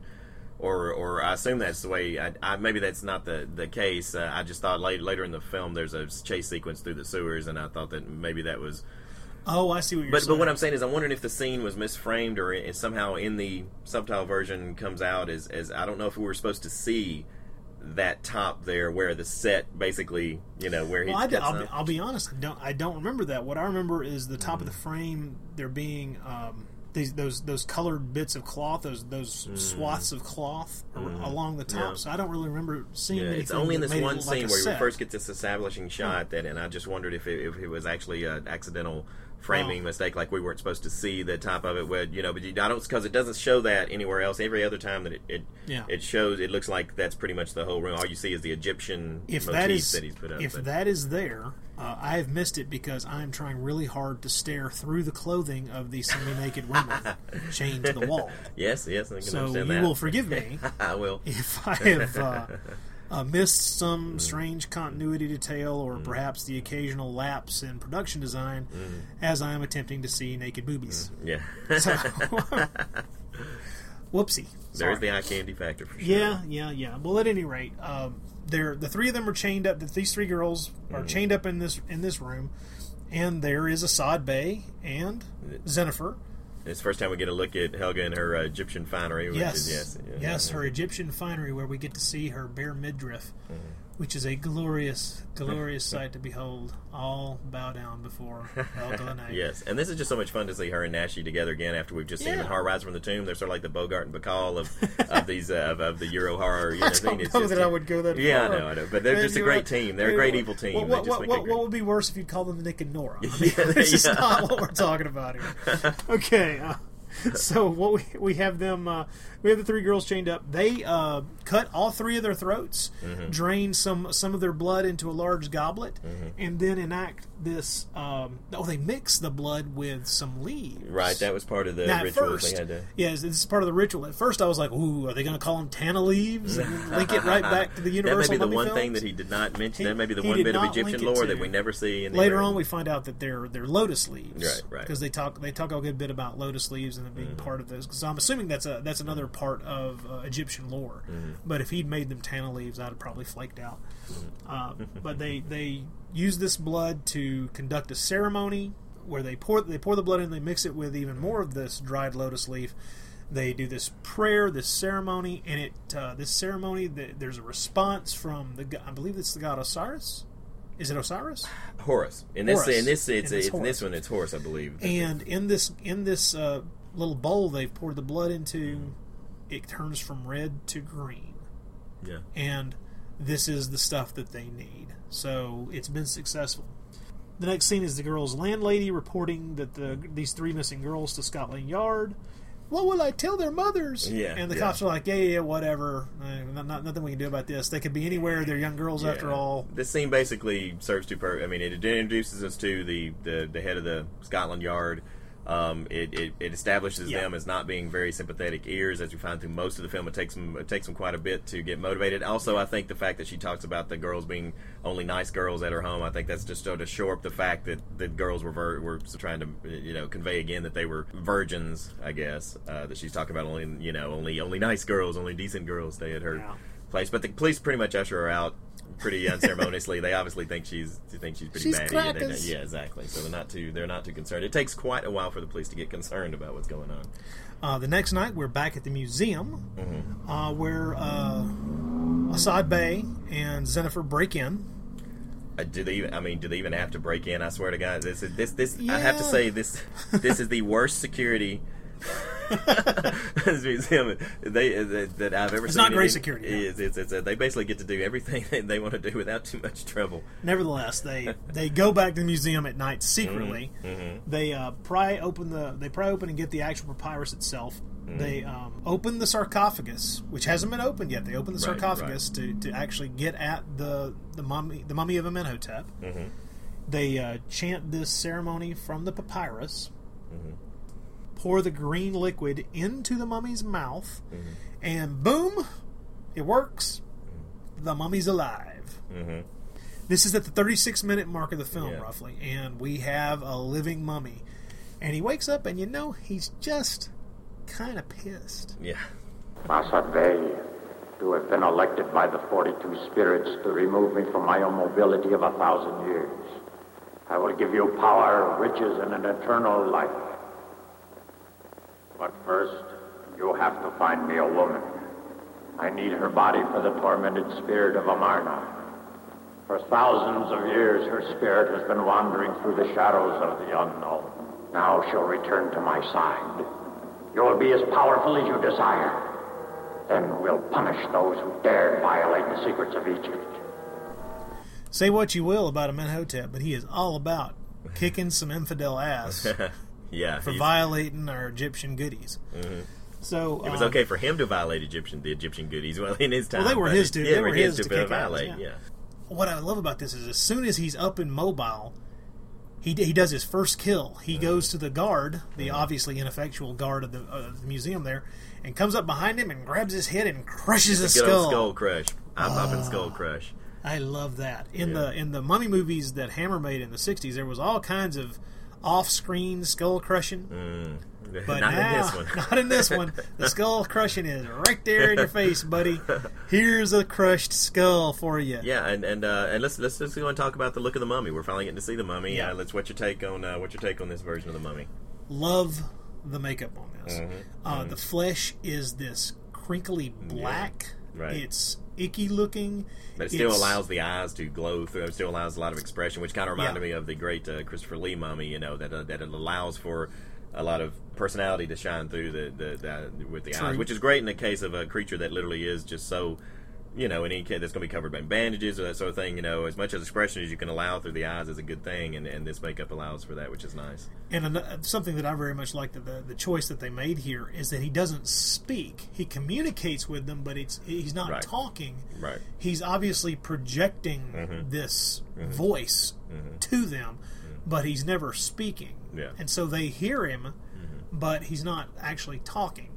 or I assume that's the way... maybe that's not the case. I just thought later in the film there's a chase sequence through the sewers, and I thought that maybe that was... Oh, I see what you're saying. But what I'm saying is I'm wondering if the scene was misframed or is somehow in the subtitle version comes out as I don't know if we were supposed to see that top there where the set basically, you know, where he cuts off. I'll be honest. I don't remember that. What I remember is the top of the frame there being... Those colored bits of cloth, those swaths of cloth along the top. Yeah. So I don't really remember seeing anything. It's only in this one scene where you first get this establishing shot that, and I just wondered if it was actually an accidental framing mistake, like we weren't supposed to see the top of it. Where, you know, but I don't, because it doesn't show that anywhere else. Every other time that it shows, it looks like that's pretty much the whole room. All you see is the Egyptian motif that he's put up. If that is there. I have missed it because I'm trying really hard to stare through the clothing of the semi-naked women chained to the wall. Yes, I can understand that. So you will forgive me I will. If I have missed some strange continuity detail or perhaps the occasional lapse in production design as I am attempting to see naked boobies. Yeah. So, whoopsie. Sorry. There's the eye candy factor for sure. Yeah. Well, at any rate... the three of them are chained up. These three girls are chained up in this room, and there is Asad Bey and Zenufer. It's the first time we get a look at Helga and her Egyptian finery. Which is, her Egyptian finery, where we get to see her bare midriff, which is a glorious, glorious sight to behold. All bow down before Helga Liné. Yes, and this is just so much fun to see her and Naschy together again after we've just seen them in Horror Rises from the Tomb. They're sort of like the Bogart and Bacall of these of the Euro horror. You know, I would go that far. Yeah, I know. But they're just a great team. They're a great evil team. What would be worse if you'd call them Nick and Nora? I mean, that's just not what we're talking about here. Okay. So what we have them, we have the three girls chained up. They cut all three of their throats, drain some of their blood into a large goblet, and then enact this. They mix the blood with some leaves. Right, that was part of the ritual. First, they had to... Yeah, this is part of the ritual. At first, I was like, "Ooh, are they going to call them Tana leaves?" And link it right back to the Universal Mummy films. That may be the one thing that he did not mention. That may be the one bit of Egyptian lore that we never see. Later on, we find out that they're lotus leaves. Right. Because they talk a good bit about lotus leaves and being part of those, because I'm assuming that's another part of Egyptian lore. But if he'd made them Tana leaves, I'd have probably flaked out. But they use this blood to conduct a ceremony where they pour the blood in, they mix it with even more of this dried lotus leaf. They do this prayer, this ceremony, and there's a response from I believe it's the god Osiris. Is it Osiris? Horus. In this one, it's Horus, I believe. And in this little bowl they've poured the blood into, it turns from red to green. Yeah. And this is the stuff that they need. So it's been successful. The next scene is the girl's landlady reporting that these three missing girls to Scotland Yard. What will I tell their mothers? Yeah, and the cops are like, yeah, whatever. Nothing we can do about this. They could be anywhere. They're young girls after all. This scene basically serves to... it introduces us to the head of the Scotland Yard. It establishes them as not being very sympathetic ears, as we find through most of the film. It takes them quite a bit to get motivated. Also, I think the fact that she talks about the girls being only nice girls at her home, I think that's just to shore up the fact that the girls were trying to convey again that they were virgins. I guess that she's talking about only nice girls, only decent girls stay at her place. But the police pretty much usher her out pretty unceremoniously. They obviously think she's pretty bad. Yeah, exactly. So they're not too concerned. It takes quite a while for the police to get concerned about what's going on. The next night, we're back at the museum, where Asad Bey and Zenufer break in. Do they even have to break in? I swear to God, this. Yeah. I have to say this is the worst security. This museum that I've ever seen. It's not great security. They basically get to do everything they want to do without too much trouble. Nevertheless, they go back to the museum at night secretly. They pry open and get the actual papyrus itself. They open the sarcophagus, which hasn't been opened yet. They open the sarcophagus to actually get at the mummy of Amenhotep. They chant this ceremony from the papyrus. Pour the green liquid into the mummy's mouth, and boom, it works. The mummy's alive. This is at the 36-minute mark of the film, roughly, and we have a living mummy. And he wakes up, and he's just kind of pissed. Yeah. Asad Bey, to have been elected by the 42 spirits to remove me from my immobility of 1,000 years. I will give you power, riches, and an eternal life. But first, you have to find me a woman. I need her body for the tormented spirit of Amarna. For thousands of years, her spirit has been wandering through the shadows of the unknown. Now she'll return to my side. You'll be as powerful as you desire. Then we'll punish those who dare violate the secrets of Egypt. Say what you will about Amenhotep, but he is all about kicking some infidel ass. Yeah, for violating our Egyptian goodies. So it was okay for him to violate the Egyptian goodies. Well, in his time, well, they were his to violate. Yeah. What I love about this is, as soon as he's up and mobile, he does his first kill. He goes to the guard, the obviously ineffectual guard of the museum there, and comes up behind him and grabs his head and crushes his skull. Skull crush. I'm popping skull crush. I love that. In the mummy movies that Hammer made in the '60s, there was all kinds of off-screen skull crushing, but not in this one. The skull crushing is right there in your face, buddy. Here's a crushed skull for you. Yeah, and let's go and talk about the look of the mummy. We're finally getting to see the mummy. Yeah, what's your take on this version of the mummy? Love the makeup on this. The flesh is this crinkly black. Right. It's icky looking. But it still allows the eyes to glow through. It still allows a lot of expression, which kind of reminded me of the great Christopher Lee mummy, you know, that it allows for a lot of personality to shine through the with the eyes, which is great in the case of a creature that literally is just so, you know, any kid that's going to be covered by bandages or that sort of thing, you know, as much as expression as you can allow through the eyes is a good thing, and this makeup allows for that, which is nice. And something that I very much like that the choice that they made here is that he doesn't speak. He communicates with them, but he's not talking. Right. He's obviously projecting this voice to them, but he's never speaking. Yeah. And so they hear him, but he's not actually talking,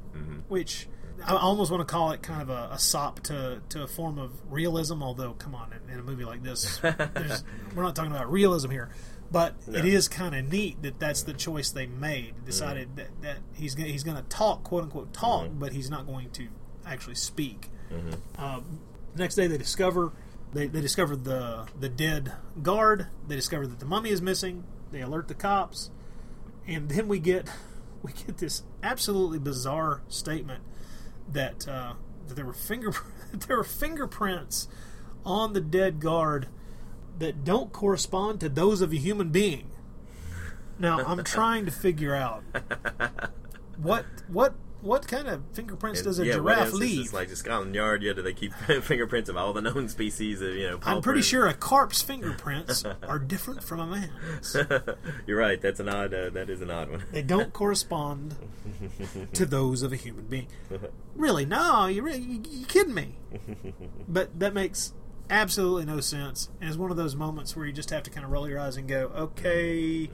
which... I almost want to call it kind of a sop to a form of realism, although, come on, in a movie like this, we're not talking about realism here. But it is kind of neat that that's the choice they made, decided that he's going to talk, quote-unquote talk, but he's not going to actually speak. The next day they discover the dead guard. They discover that the mummy is missing. They alert the cops. And then we get this absolutely bizarre statement that there were fingerprints on the dead guard that don't correspond to those of a human being. Now, I'm trying to figure out what kind of fingerprints does a giraffe leave? It's like the Scotland Yard. Yeah, do they keep fingerprints of all the known species? Of, you know, I'm pretty sure a carp's fingerprints are different from a man's. You're right. That's an odd. That is an odd one. They don't correspond to those of a human being. Really? No, you kidding me? But that makes absolutely no sense. And it's one of those moments where you just have to kind of roll your eyes and go, okay.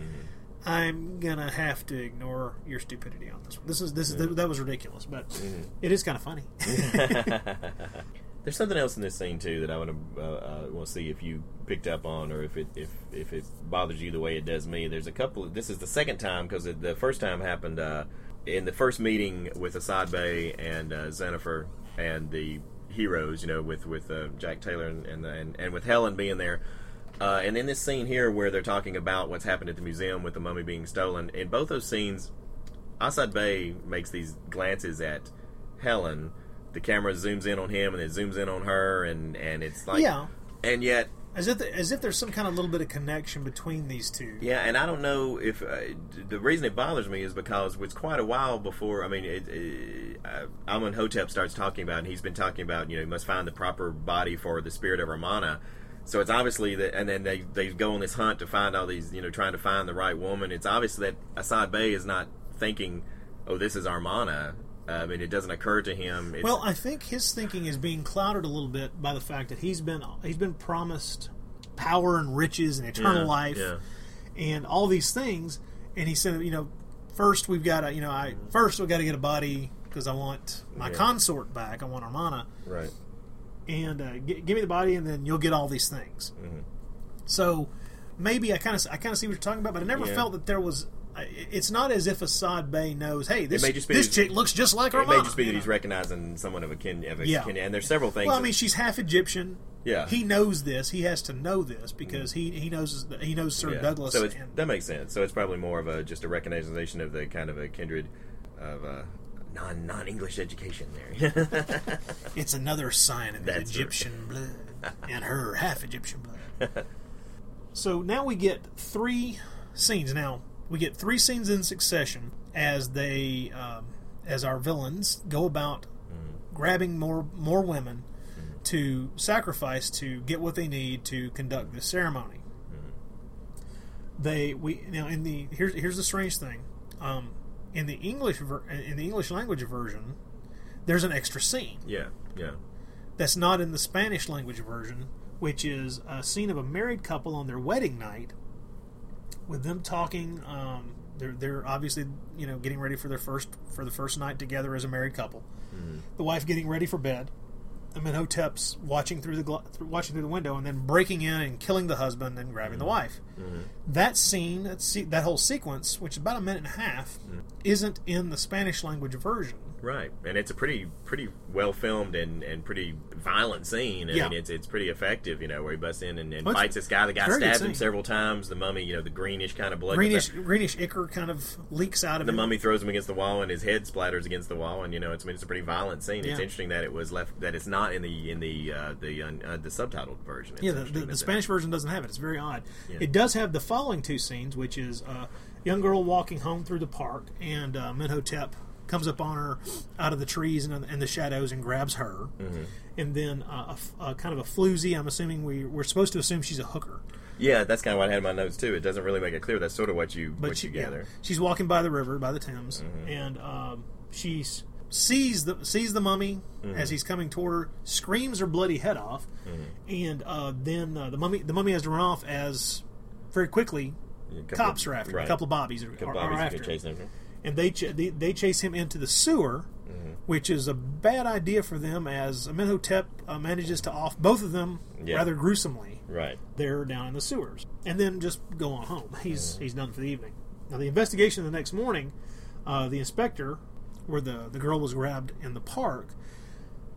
I'm gonna have to ignore your stupidity on this one. That was ridiculous, but it is kind of funny. There's something else in this scene too that I want to see if you picked up on, or if it bothers you the way it does me. There's a couple. This is the second time, because the first time happened in the first meeting with Asad Bey and Zenufer and the heroes. You know, with Jack Taylor and with Helen being there. And in this scene here where they're talking about what's happened at the museum with the mummy being stolen, in both those scenes, Asad Bey makes these glances at Helen. The camera zooms in on him and it zooms in on her, and it's like... Yeah. And yet... As if there's some kind of little bit of connection between these two. Yeah, and I don't know if... the reason it bothers me is because it's quite a while before... I mean, Amenhotep starts talking about, and he's been talking about, you know, you must find the proper body for the spirit of Amarna. So it's obviously that, and then they go on this hunt to find all these, you know, trying to find the right woman. It's obvious that Asad Bey is not thinking, oh, this is Amarna. I mean, it doesn't occur to him. Well, I think his thinking is being clouded a little bit by the fact that he's been promised power and riches and eternal life and all these things. And he said, you know, first we've got to get a body because I want my consort back. I want Amarna. Right. And give me the body, and then you'll get all these things. Mm-hmm. So maybe I kind of see what you're talking about, but I never felt that there was. It's not as if Asad Bey knows. Hey, this chick looks just like her mom. It may just be that he's recognizing someone of a kin. And there's several things. Well, I mean, she's half Egyptian. Yeah, he knows this. He has to know this because he knows Sir Douglas. So that makes sense. So it's probably more of just a recognition of the kind of a kindred of. Non-English education there. It's another sign of Egyptian blood and her half Egyptian blood. So now we get three scenes. Now we get three scenes in succession as they, as our villains go about grabbing more women to sacrifice to get what they need to conduct this ceremony. Here's the strange thing. In the English language version, there's an extra scene. Yeah, yeah. That's not in the Spanish language version, which is a scene of a married couple on their wedding night, with them talking. They're obviously, you know, getting ready for the first night together as a married couple. Mm-hmm. The wife getting ready for bed. Amenhotep's watching through the window, and then breaking in and killing the husband and grabbing the wife. Mm-hmm. That scene, that whole sequence, which is about a minute and a half, isn't in the Spanish language version. Right, and it's a pretty well filmed and pretty violent scene. I mean, it's pretty effective, you know, where he busts in and fights this guy. The guy stabs him several times. The mummy, you know, the greenish kind of blood, greenish ichor kind of leaks out of him. The mummy throws him against the wall, and his head splatters against the wall. And you know, it's a pretty violent scene. Yeah. It's interesting that it was left that it's not. not in the subtitled version. It's the Spanish version doesn't have it. It's very odd. Yeah. It does have the following two scenes, which is a young girl walking home through the park, and Amenhotep comes up on her out of the trees and the shadows and grabs her. Mm-hmm. And then kind of a floozy, I'm assuming we're supposed to assume she's a hooker. Yeah, that's kind of what I had in my notes, too. It doesn't really make it clear. That's sort of what you gather. Yeah. She's walking by the river, by the Thames, mm-hmm. and she sees the mummy mm-hmm. as he's coming toward her, screams her bloody head off, mm-hmm. and then the mummy has to run off as, very quickly, cops are after him. Right. A couple of bobbies are after him. And they chase him into the sewer, mm-hmm. which is a bad idea for them, as Amenhotep manages to off both of them rather gruesomely. Right. They're down in the sewers. And then just go on home. He's done for the evening. Now, the investigation the next morning, the inspector, where the girl was grabbed in the park,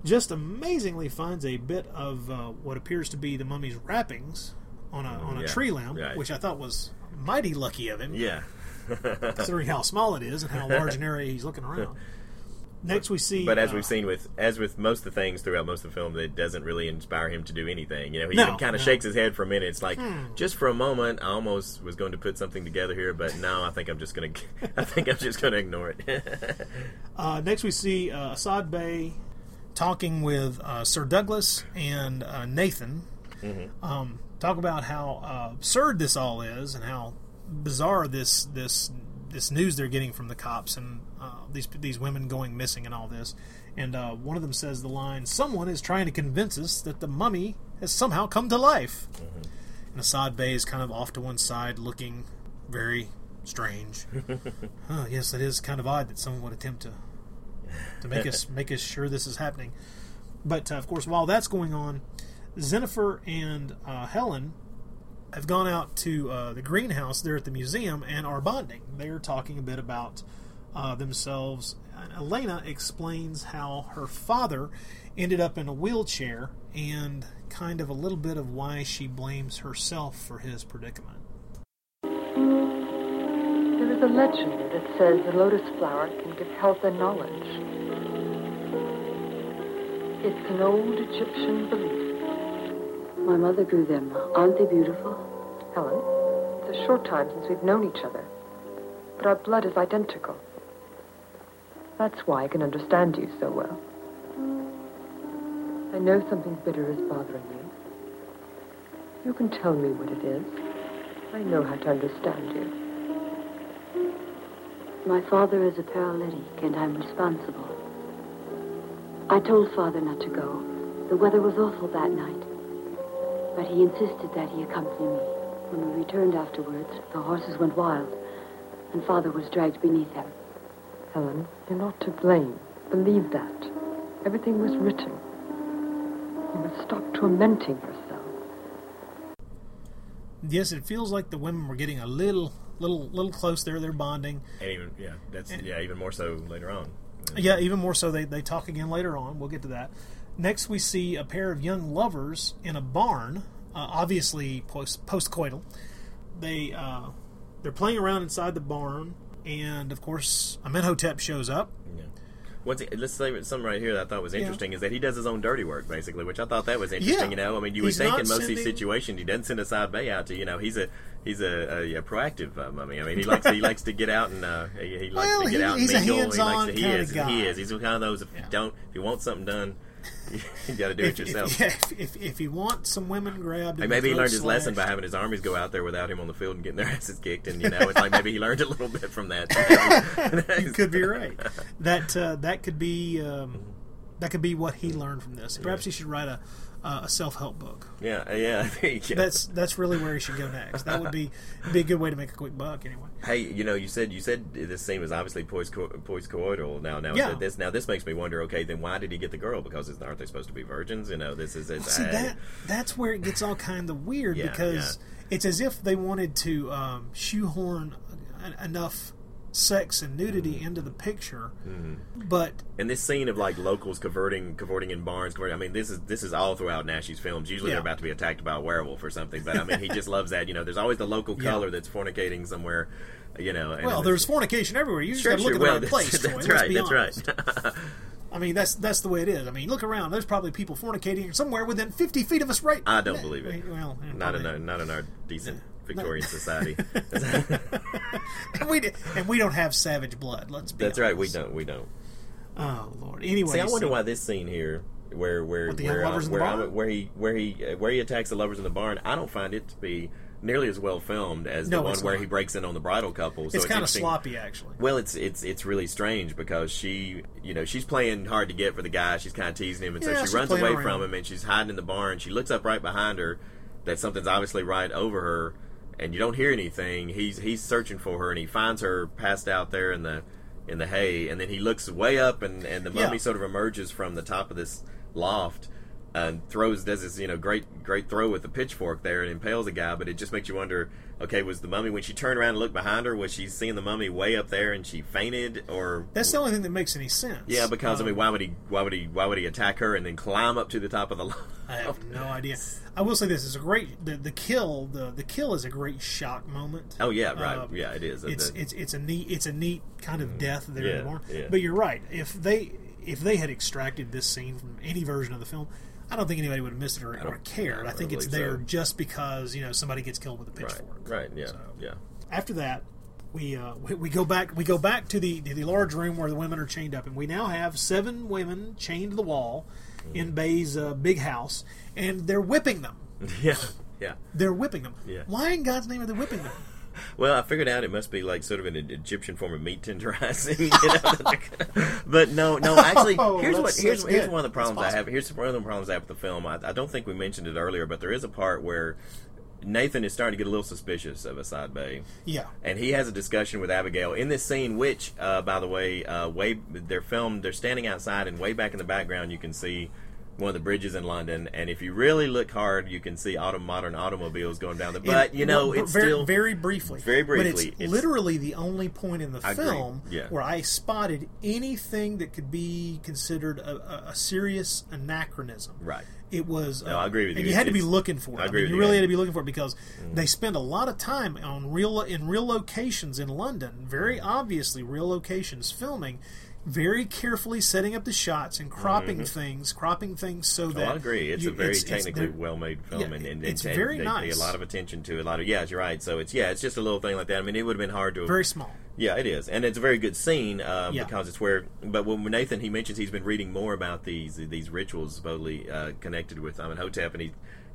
just amazingly finds a bit of what appears to be the mummy's wrappings on a tree limb, which I thought was mighty lucky of him. Yeah. Considering how small it is and how large an area he's looking around. Next we see... But as we've seen with most of the things throughout most of the film, it doesn't really inspire him to do anything. You know, he kind of shakes his head for a minute. It's like, just for a moment, I almost was going to put something together here, but no, I think I'm just going to ignore it. Next we see Asad Bey talking with Sir Douglas and Nathan. Mm-hmm. Talk about how absurd this all is and how bizarre this news they're getting from the cops and these women going missing and all this. And one of them says the line, "Someone is trying to convince us that the mummy has somehow come to life." Mm-hmm. And Asad Bey is kind of off to one side looking very strange. Yes, it is kind of odd that someone would attempt to make us sure this is happening. But, of course, while that's going on, Zenufer and Helen have gone out to the greenhouse there at the museum and are bonding. They're talking a bit about themselves. Elena explains how her father ended up in a wheelchair and kind of a little bit of why she blames herself for his predicament. There is a legend that says the lotus flower can give health and knowledge. It's an old Egyptian belief. My mother grew them. Aren't they beautiful? Helen, it's a short time since we've known each other, but our blood is identical. That's why I can understand you so well. I know something bitter is bothering you. You can tell me what it is. I know how to understand you. My father is a paralytic, and I'm responsible. I told Father not to go. The weather was awful that night. But he insisted that he accompany me. When we returned afterwards, the horses went wild, and Father was dragged beneath them. Helen, you're not to blame. Believe that. Everything was written. You must stop tormenting yourself. Yes, it feels like the women were getting a little close there. They're bonding. And even more so later on. Yeah, even more so. They talk again later on. We'll get to that. Next, we see a pair of young lovers in a barn, obviously postcoital. They're playing around inside the barn, and of course, Amenhotep shows up. Yeah. Let's say something right here that I thought was interesting is that he does his own dirty work, basically, which I thought that was interesting. You know, I mean, you would think in most of these situations he doesn't send Asad Bey out to. You know, he's a proactive mummy. I mean, he likes to get out and mingle. He's a hands-on kind of guy. He's one of those if you want something done. You got to do it yourself. If you want some women grabbed, and maybe he learned his lesson by having his armies go out there without him on the field and getting their asses kicked. And it's like maybe he learned a little bit from that. You could be right. That could be what he learned from this. Perhaps he should write a self-help book. Yeah. That's really where he should go next. That would be a good way to make a quick buck, anyway. Hey, you said this scene was obviously post-coital. Now this makes me wonder. Okay, then why did he get the girl? Because aren't they supposed to be virgins? You know, this is that's where it gets all kind of weird because it's as if they wanted to shoehorn enough sex and nudity into the picture, but this scene of like locals cavorting in barns. I mean, this is all throughout Naschy's films. Usually they're about to be attacked by a werewolf or something, but I mean, he just loves that. You know, there's always the local color that's fornicating somewhere. You know, and there's fornication everywhere. You just got to look at the right place. That's right. I mean, that's the way it is. I mean, look around. There's probably people fornicating somewhere within 50 feet of us, right? I don't believe it. Well, not in our decent Victorian society. and we don't have savage blood. Let's be honest. That's right. We don't. Oh Lord. Anyway, see, I wonder why this scene here, where he attacks the lovers in the barn, I don't find it to be nearly as well filmed as the one where he breaks in on the bridal couple. So it's kind of sloppy, actually. Well, it's really strange because she, she's playing hard to get for the guy. She's kind of teasing him, and so she runs away from him, and she's hiding in the barn. She looks up right behind her that something's obviously right over her, and you don't hear anything. He's searching for her, and he finds her passed out there in the hay, and then he looks way up, and the mummy sort of emerges from the top of this loft. And does this great throw with the pitchfork there and impales a guy, but it just makes you wonder, okay, was the mummy, when she turned around and looked behind her, was she seeing the mummy way up there and she fainted? Or that's the only thing that makes any sense. Yeah, because I mean, why would he attack her and then climb up to the top of the loft? I have no idea. I will say this is a great the kill is a great shock moment. Oh yeah, right. Yeah, it is. It's a neat kind of death there in the barn. Yeah. But you're right. If they had extracted this scene from any version of the film, I don't think anybody would have missed it or cared. I think it's there just because somebody gets killed with a pitchfork. Right. Yeah. So, yeah. After that, we go back to the large room where the women are chained up, and we now have 7 women chained to the wall in Bay's big house, and they're whipping them. Yeah. Yeah. They're whipping them. Yeah. Why in God's name are they whipping them? Well, I figured out it must be like sort of an Egyptian form of meat tenderizing. But no. Actually, here's one of the problems I have. Here's one of the problems I have with the film. I don't think we mentioned it earlier, but there is a part where Nathan is starting to get a little suspicious of Asad Bey. Yeah, and he has a discussion with Abigail in this scene, which, by the way, they're filmed. They're standing outside, and way back in the background, you can see one of the bridges in London, and if you really look hard, you can see modern automobiles going down the. But it's very, still very briefly. But it's literally the only point in the film where I spotted anything that could be considered a serious anachronism. Right. It was. No, I agree with you. And you had to be looking for it. I agree with you. You really had to be looking for it because they spend a lot of time on real locations in London, very obviously real locations, filming. Very carefully setting up the shots and cropping things so that... I agree. It's a very technically well-made film. Yeah, and it's very nice. They pay a lot of attention to yeah, you're right. So it's just a little thing like that. I mean, it would have been hard to... Very small. Yeah, it is. And it's a very good scene because it's where... But when Nathan, he mentions he's been reading more about these rituals supposedly connected with Amenhotep, and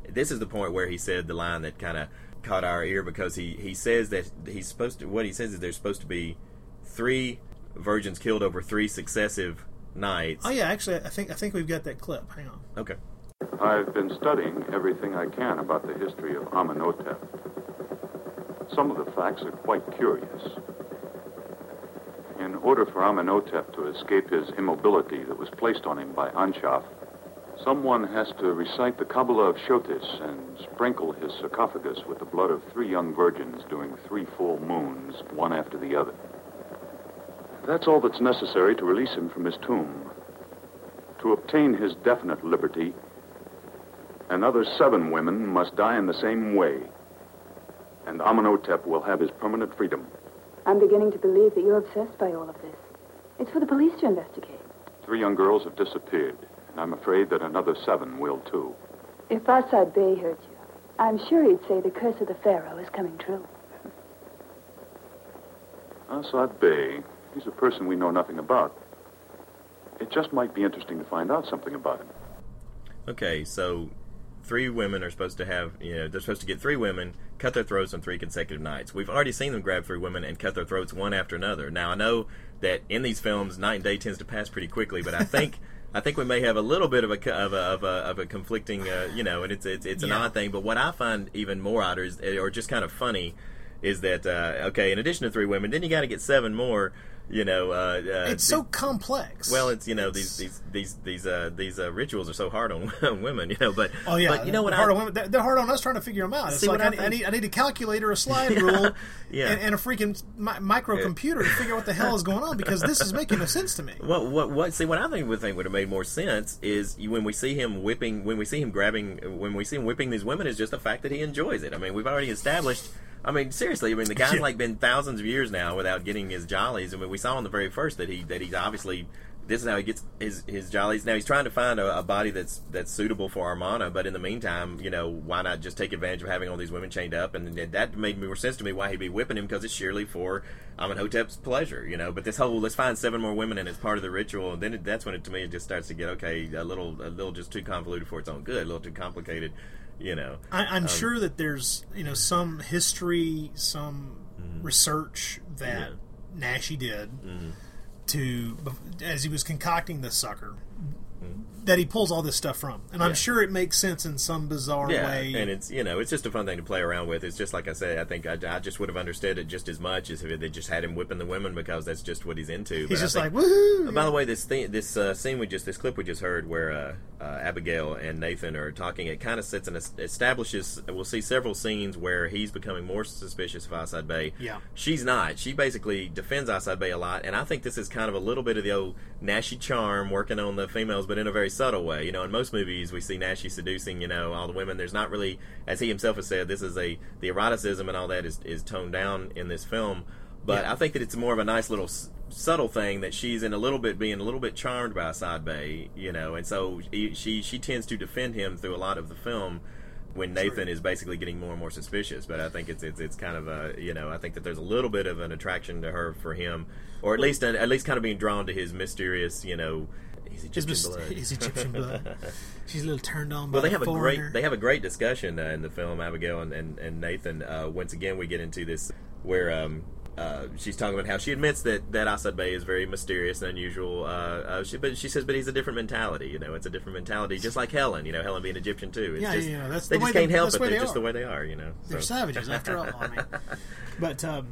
this is the point where he said the line that kind of caught our ear because he says that he's supposed to... What he says is there's supposed to be 3... virgins killed over 3 successive nights. Oh yeah, actually, I think we've got that clip. Hang on. Okay. I've been studying everything I can about the history of Amenhotep. Some of the facts are quite curious. In order for Amenhotep to escape his immobility that was placed on him by Anshaf, someone has to recite the Kabbalah of Shotis and sprinkle his sarcophagus with the blood of 3 young virgins during 3 full moons, one after the other. That's all that's necessary to release him from his tomb. To obtain his definite liberty, another 7 women must die in the same way, and Amenhotep will have his permanent freedom. I'm beginning to believe that you're obsessed by all of this. It's for the police to investigate. 3 young girls have disappeared, and I'm afraid that another 7 will too. If Asad Bey heard you, I'm sure he'd say the curse of the Pharaoh is coming true. Asad Bey... He's a person we know nothing about. It just might be interesting to find out something about him. Okay, so 3 women are supposed to have, they're supposed to get 3 women, cut their throats on 3 consecutive nights. We've already seen them grab 3 women and cut their throats one after another. Now, I know that in these films, night and day tends to pass pretty quickly, but I think... I think we may have a little bit of a conflicting, and it's an odd thing. But what I find even more odd or just kind of funny is that in addition to 3 women, then you got to get 7 more. It's so complex. Well, it's these rituals are so hard on women. But you know what? Hard on women. They're hard on us trying to figure them out. It's like I need a calculator, a slide rule, and a freaking microcomputer to figure out what the hell is going on because this is making no sense to me. What? See, what I think would have made more sense is when we see him whipping these women is just the fact that he enjoys it. I mean, we've already established. I mean, seriously. I mean, the guy's been thousands of years now without getting his jollies. I mean, we saw in the very first that he's obviously This is how he gets his jollies. Now he's trying to find a body that's suitable for Amarna, but in the meantime, you know, why not just take advantage of having all these women chained up? And that made more sense to me why he'd be whipping him, because it's surely for Amenhotep's pleasure, you know. But this whole let's find seven more women and it's part of the ritual, and then that's when it, to me, it just starts to get a little just too convoluted for its own good, a little too complicated, you know. I'm sure that there's some history, some research that Naschy did. Mm-hmm. To as he was concocting this sucker, that he pulls all this stuff from, and I'm sure it makes sense in some bizarre way. And it's it's just a fun thing to play around with. It's just like I say, I think I just would have understood it just as much as if they just had him whipping the women, because that's just what he's into. He's just like, woohoo! By the way, this clip we just heard where Abigail and Nathan are talking, it kind of sets and establishes. We'll see several scenes where he's becoming more suspicious of Asad Bey. Yeah, she's not. She basically defends Asad Bey a lot, and I think this is kind of a little bit of the old Naschy charm working on the females, but in a very subtle way. In most movies we see Naschy seducing, all the women. There's not really, as he himself has said, this is the eroticism and all that is toned down in this film. But I think that it's more of a nice little subtle thing that she's being a little bit charmed by Asad Bey, and so she tends to defend him through a lot of the film when Nathan is basically getting more and more suspicious. But I think it's kind of a, I think that there's a little bit of an attraction to her for him, or at least kind of being drawn to his mysterious, his Egyptian blood. She's a little turned on by the foreigner. They have a great discussion in the film, Abigail and Nathan. Once again, we get into this where she's talking about how she admits that Asad Bey is very mysterious and unusual. She says, but he's a different mentality. It's a different mentality, just like Helen. Helen being Egyptian too. It's they just can't help it. They're just the way they are. So. They're savages after all. But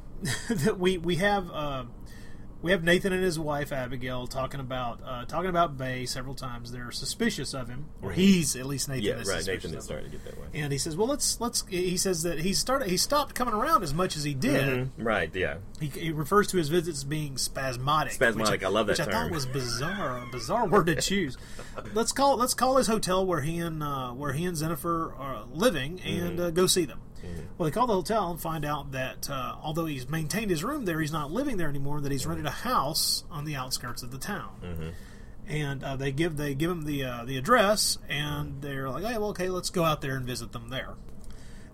we have Nathan and his wife Abigail talking about Bey several times. They're suspicious of him, or he's at least Nathan. Yeah, is right. Suspicious Nathan is starting to get that way. And he says, "Well, let's." He says that he stopped coming around as much as he did. Mm-hmm. Right. Yeah. He refers to his visits being spasmodic. Spasmodic. I love that term. I thought was bizarre. A bizarre word to choose. Let's call his hotel where he and Zenufer are living and go see them. Mm-hmm. Well, they call the hotel and find out that although he's maintained his room there, he's not living there anymore, that he's rented a house on the outskirts of the town. Mm-hmm. And they give him the address, and they're like, hey, well, okay, let's go out there and visit them there.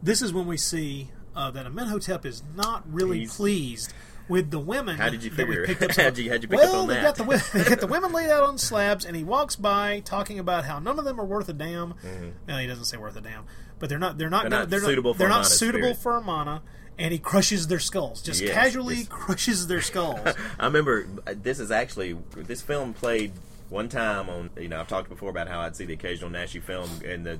This is when we see that Amenhotep is not really pleased with the women. How did you figure? How'd you pick up on that? They got the women laid out on slabs, and he walks by talking about how none of them are worth a damn. Mm-hmm. No, he doesn't say worth a damn, but they're not suitable for Amarna. And he crushes their skulls. Just casually crushes their skulls. I remember this film played one time on, I've talked before about how I'd see the occasional Naschy film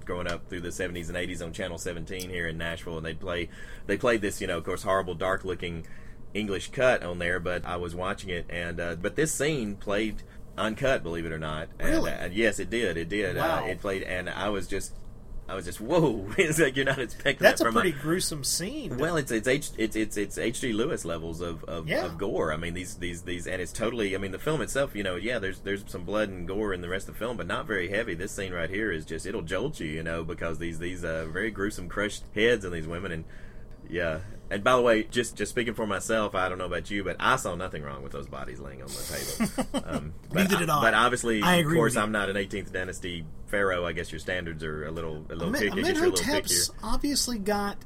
growing up through the 70s and 80s on Channel 17 here in Nashville, and they played this, of course, horrible, dark-looking English cut on there, but I was watching it, and but this scene played uncut, believe it or not. Really? And yes, it did. It did. Wow. It played, and I was just whoa! It's like you're not expecting. That's that from a pretty gruesome scene. Well, it's H.G. Lewis levels of gore. I mean these and it's totally. I mean the film itself. There's some blood and gore in the rest of the film, but not very heavy. This scene right here is just it'll jolt you, because these very gruesome crushed heads on these women and. Yeah, and by the way, just speaking for myself, I don't know about you, but I saw nothing wrong with those bodies laying on the table. Neither did I. But obviously, of course, I'm not an 18th dynasty pharaoh. I guess your standards are a little pickier. Amenhotep's obviously got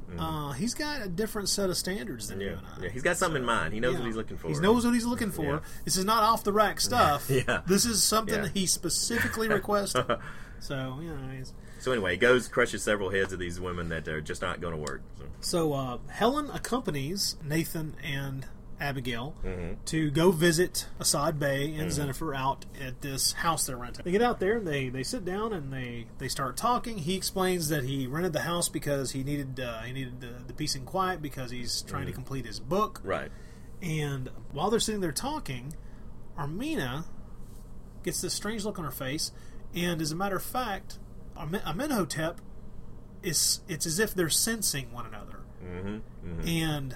he's got a different set of standards than you and I. Yeah, he's got something in mind. He knows what he's looking for. He knows what he's looking for. Yeah. This is not off the rack stuff. Yeah. This is something he specifically requested. So So anyway, he goes, crushes several heads of these women that are just not going to work. So Helen accompanies Nathan and Abigail to go visit Asad Bey and Zenufer out at this house they're renting. They get out there, and they sit down, and they start talking. He explains that he rented the house because he needed the peace and quiet because he's trying to complete his book. Right. And while they're sitting there talking, Amarna gets this strange look on her face, and as a matter of fact... Amenhotep it's as if they're sensing one another, and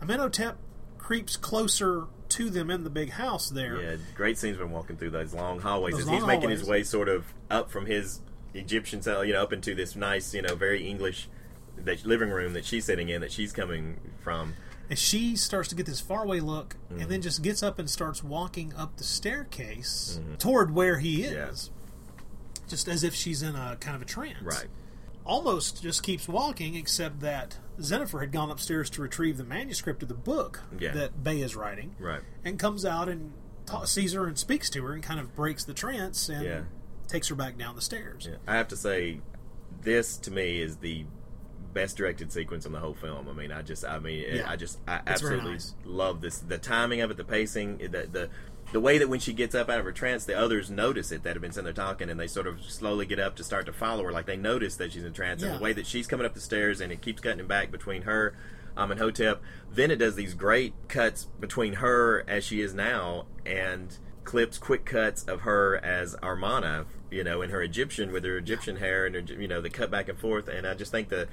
Amenhotep creeps closer to them in the big house there. Yeah, great scenes when walking through those long hallways as he's making his way sort of up from his Egyptian cell, up into this nice, very English living room that she's sitting in that she's coming from. And she starts to get this faraway look, and then just gets up and starts walking up the staircase toward where he is. Yeah. Just as if she's in a kind of a trance. Right. Almost just keeps walking, except that Zenufer had gone upstairs to retrieve the manuscript of the book that Bey is writing. Right. And comes out and sees her and speaks to her and kind of breaks the trance and takes her back down the stairs. Yeah. I have to say, this to me is the best directed sequence in the whole film. I mean, I absolutely love this. The timing of it, the pacing, the way that when she gets up out of her trance, the others notice it that have been sitting there talking, and they sort of slowly get up to start to follow her. Like, they notice that she's in trance, and the way that she's coming up the stairs, and it keeps cutting back between her and Amenhotep. Then it does these great cuts between her as she is now, and clips, quick cuts of her as Amarna, you know, in her Egyptian, with her Egyptian hair, and her, you know, the cut back and forth. And I just think the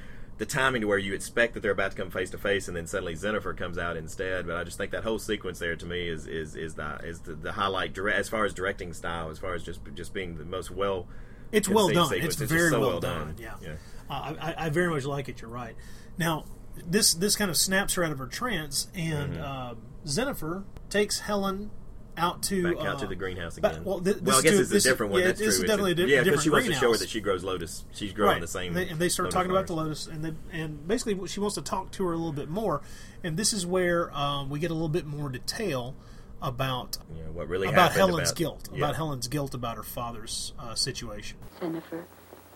timing to where you expect that they're about to come face to face, and then suddenly Zenufer comes out instead. But I just think that whole sequence there, to me, is the highlight as far as directing style, as far as just being the most well. It's well done. Sequence. It's very so well done. Yeah. I very much like it. You're right. Now this kind of snaps her out of her trance, and Zenufer takes Helen out to back out to the greenhouse again. Well, I guess it's a different one. That's true. It's definitely different. Yeah, because she wants to show her that she grows lotus. She's growing the same. And they start talking about the lotus, and basically she wants to talk to her a little bit more. And this is where we get a little bit more detail about what really about happened, Helen's guilt, about Helen's guilt about her father's situation. Zenufer,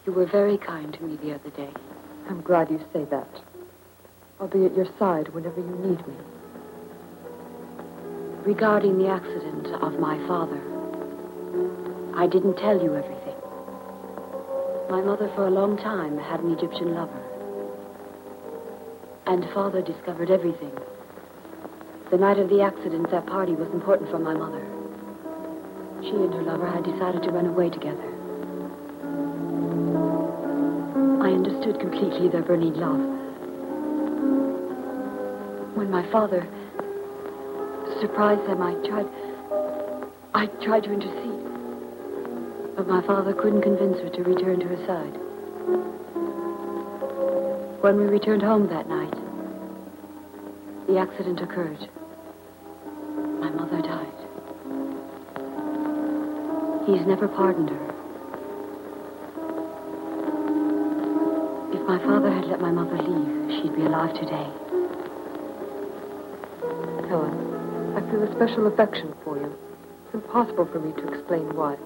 you were very kind to me the other day. I'm glad you say that. I'll be at your side whenever you need me. Regarding the accident of my father, I didn't tell you everything. My mother for a long time had an Egyptian lover. And father discovered everything. The night of the accident, that party was important for my mother. She and her lover had decided to run away together. I understood completely their burning love. When my father surprised them, I tried to intercede, but my father couldn't convince her to return to her side. When we returned home that night, the accident occurred. My mother died. He's never pardoned her. If my father had let my mother leave, she'd be alive today. Helen, I feel a special affection for you. It's impossible for me to explain why,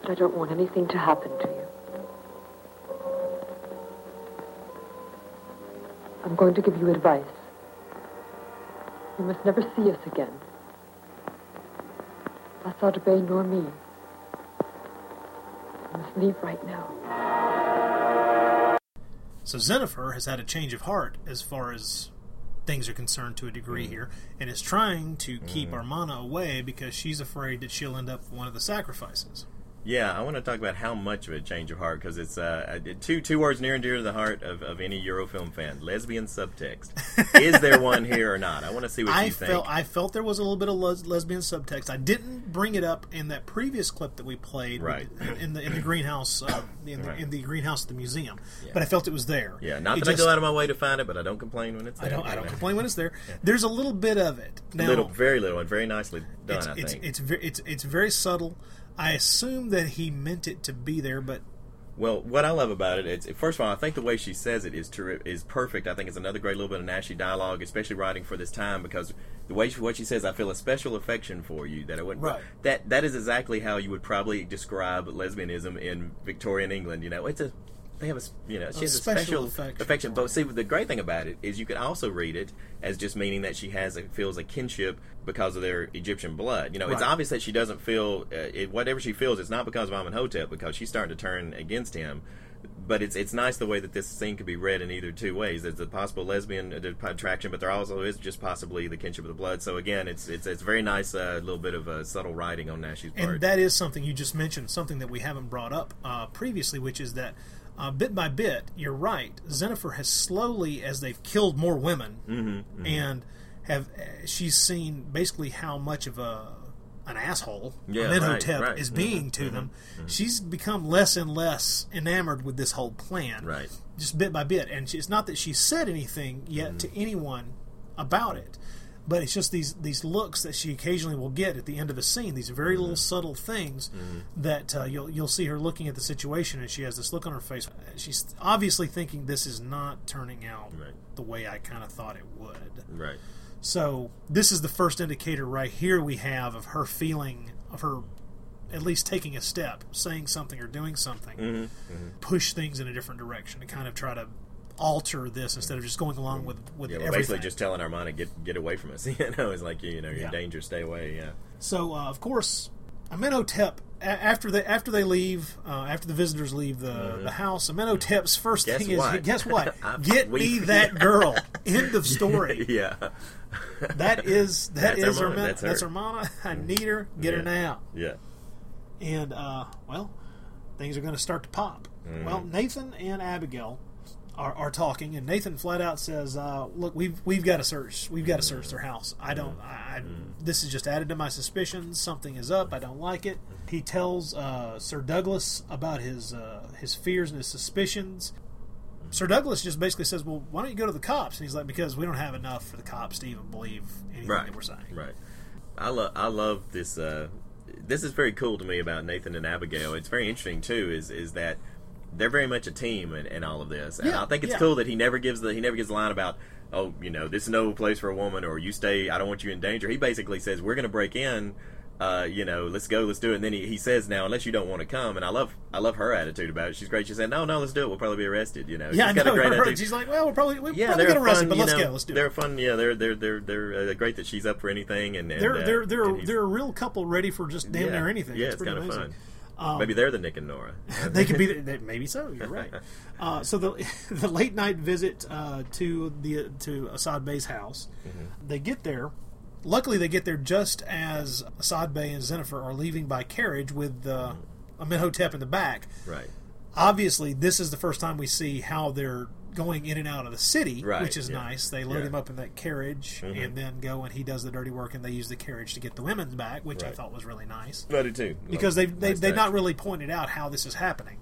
but I don't want anything to happen to you. I'm going to give you advice. You must never see us again. Asad Bey nor me. You must leave right now. So Zenufer has had a change of heart as far as things are concerned to a degree here, and is trying to keep Amarna away because she's afraid that she'll end up one of the sacrifices. Yeah, I want to talk about how much of a change of heart, because it's two words near and dear to the heart of any Eurofilm fan: lesbian subtext. Is there one here or not? I want to see what you think. I felt there was a little bit of lesbian subtext. I didn't bring it up in that previous clip that we played, right? in the greenhouse, in the greenhouse at the museum. Yeah. But I felt it was there. Yeah, I go out of my way to find it, but I don't complain when it's there. I don't complain when it's there. Yeah. There's a little bit of it. Now, very little, and very nicely done. I think it's very subtle. I assume that he meant it to be there, but... Well, what I love about it is, first of all, I think the way she says it is perfect. I think it's another great little bit of Naschy dialogue, especially writing for this time, because the way what she says, I feel a special affection for you. That I wouldn't. Right. That is exactly how you would probably describe lesbianism in Victorian England. You know, she has a special affection. But see, the great thing about it is you could also read it as just meaning that she feels a kinship because of their Egyptian blood. You know, It's obvious that she doesn't feel whatever she feels. It's not because of Amenhotep, because she's starting to turn against him. But it's nice the way that this scene could be read in either two ways. There's the possible lesbian attraction, but there also is just possibly the kinship of the blood. So again, it's very nice little bit of subtle writing on Nashi's part. And that is something you just mentioned, something that we haven't brought up previously, which is that bit by bit, you're right, Zenufer has slowly, as they've killed more women, and she's seen basically how much of an asshole Amenhotep is being to them, she's become less and less enamored with this whole plan. Right. Just bit by bit. And it's not that she said anything yet to anyone about it. But it's just these looks that she occasionally will get at the end of a scene. These very little subtle things that you'll see her looking at the situation, and she has this look on her face. She's obviously thinking this is not turning out the way I kind of thought it would. Right. So this is the first indicator right here we have of her feeling, of her at least taking a step, saying something or doing something, push things in a different direction to kind of try to alter this instead of just going along with everything. Basically just telling Armana, get away from us. You know, it's like, you're in danger, stay away. Yeah. So, of course, Amenhotep, after they leave, after the visitors leave the house, Amenhotep's first thing is, guess what? Get me that girl. End of story. Yeah. That's Armana. That's Armana. I need her. Get her now. Yeah. And, well, things are going to start to pop. Well, Nathan and Abigail are talking, and Nathan flat out says, "Look, we've got to search. We've got to search their house. This has just added to my suspicions. Something is up. I don't like it." He tells Sir Douglas about his fears and his suspicions. Sir Douglas just basically says, "Well, why don't you go to the cops?" And he's like, "Because we don't have enough for the cops to even believe anything that we're saying." Right. I love this. This is very cool to me about Nathan and Abigail. It's very interesting too. Is that they're very much a team in all of this, and I think it's cool that he never gives the line about, oh, this is no place for a woman, or you stay, I don't want you in danger. He basically says, we're going to break in, let's go, let's do it. And then he says, now, unless you don't want to come, and I love her attitude about it. She's great. She said, no, let's do it. We'll probably be arrested. Yeah, she's got a great attitude. She's like, well, we'll probably get arrested, but let's do it. They're fun. Yeah, they're great that she's up for anything, and they're a real couple ready for just damn near anything. Yeah, it's kind of fun. Maybe they're the Nick and Nora. They could be. Maybe so. You're right. So the late night visit to Asad Bey's house. They get there. Luckily, they get there just as Asad Bey and Zenufer are leaving by carriage with Amenhotep in the back. Right. Obviously, this is the first time we see how they're going in and out of the city, which is nice. They load him up in that carriage and then go, and he does the dirty work, and they use the carriage to get the women back, which I thought was really nice. I did too. Because they've not really pointed out how this is happening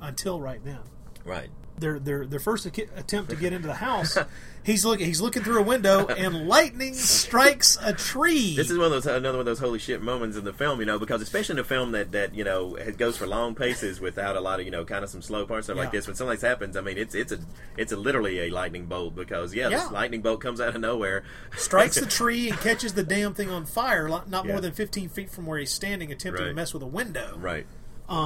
until right then. Right. Their first attempt to get into the house, he's looking through a window, and lightning strikes a tree. This is another one of those holy shit moments in the film, because especially in a film that goes for long paces without a lot of kind of some slow parts like this. When something like this happens, I mean it's literally a lightning bolt, because this lightning bolt comes out of nowhere, strikes the tree, and catches the damn thing on fire. Not more than 15 feet from where he's standing, attempting to mess with a window. Right.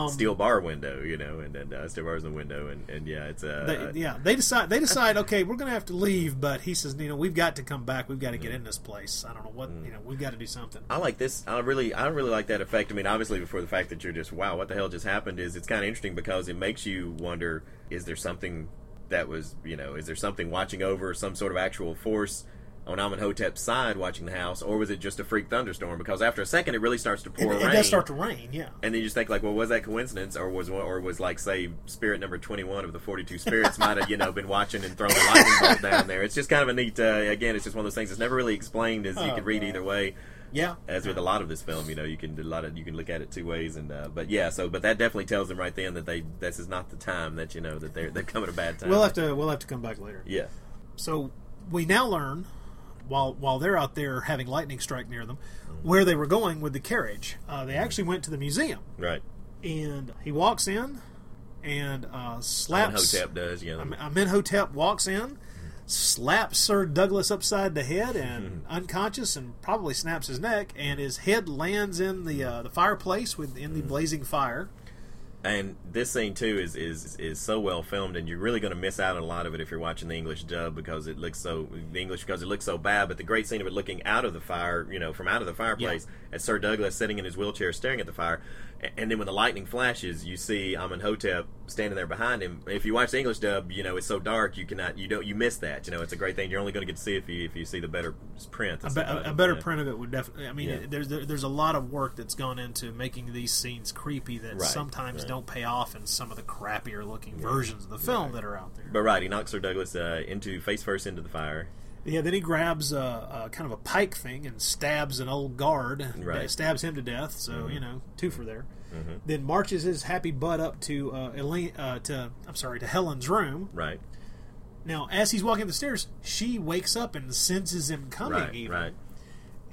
Steel bar window, and then steel bars in the window, and it's they decide okay, we're going to have to leave, but he says, we've got to come back, we've got to get in this place. I don't know what we've got to do something. I like this. I really like that effect. I mean, obviously before the fact that you're just wow, what the hell just happened, is it's kind of interesting because it makes you wonder, is there something that was is there something watching over, some sort of actual force on Amenhotep's side watching the house, or was it just a freak thunderstorm? Because after a second, it really starts to pour rain. It does start to rain, yeah. And then you just think, like, well, was that coincidence, or was like, say, spirit number 21 of the 42 spirits might have, been watching and throwing a lightning bolt down there. It's just kind of a neat, again, it's just one of those things that's never really explained, as you could read either way. Yeah. As with a lot of this film, you can look at it two ways, and but that definitely tells them right then that this is not the time that that they're coming a bad time. We'll have to come back later. Yeah. So we now learn, while they're out there having lightning strike near them, where they were going with the carriage. They actually went to the museum. Right. And he walks in and slaps... Amenhotep does, yeah. Amenhotep walks in, slaps Sir Douglas upside the head and unconscious, and probably snaps his neck, and his head lands in the fireplace within the blazing fire. And this scene too is so well filmed, and you're really going to miss out on a lot of it if you're watching the English dub because it looks so bad. But the great scene of it looking out of the fire, from out of the fireplace, as Sir Douglas sitting in his wheelchair staring at the fire, and then when the lightning flashes, you see Amenhotep standing there behind him. If you watch the English dub, it's so dark you miss that. It's a great thing. You're only going to get to see if you see the better print. A better print of it would definitely. I mean, there's a lot of work that's gone into making these scenes creepy that sometimes don't pay off in some of the crappier looking versions of the film that are out there. But he knocks Sir Douglas face first into the fire. Yeah, then he grabs a kind of a pike thing and stabs an old guard, stabs him to death, so, twofer there. Then marches his happy butt up to Helen's room. Right. Now, as he's walking up the stairs, she wakes up and senses him coming,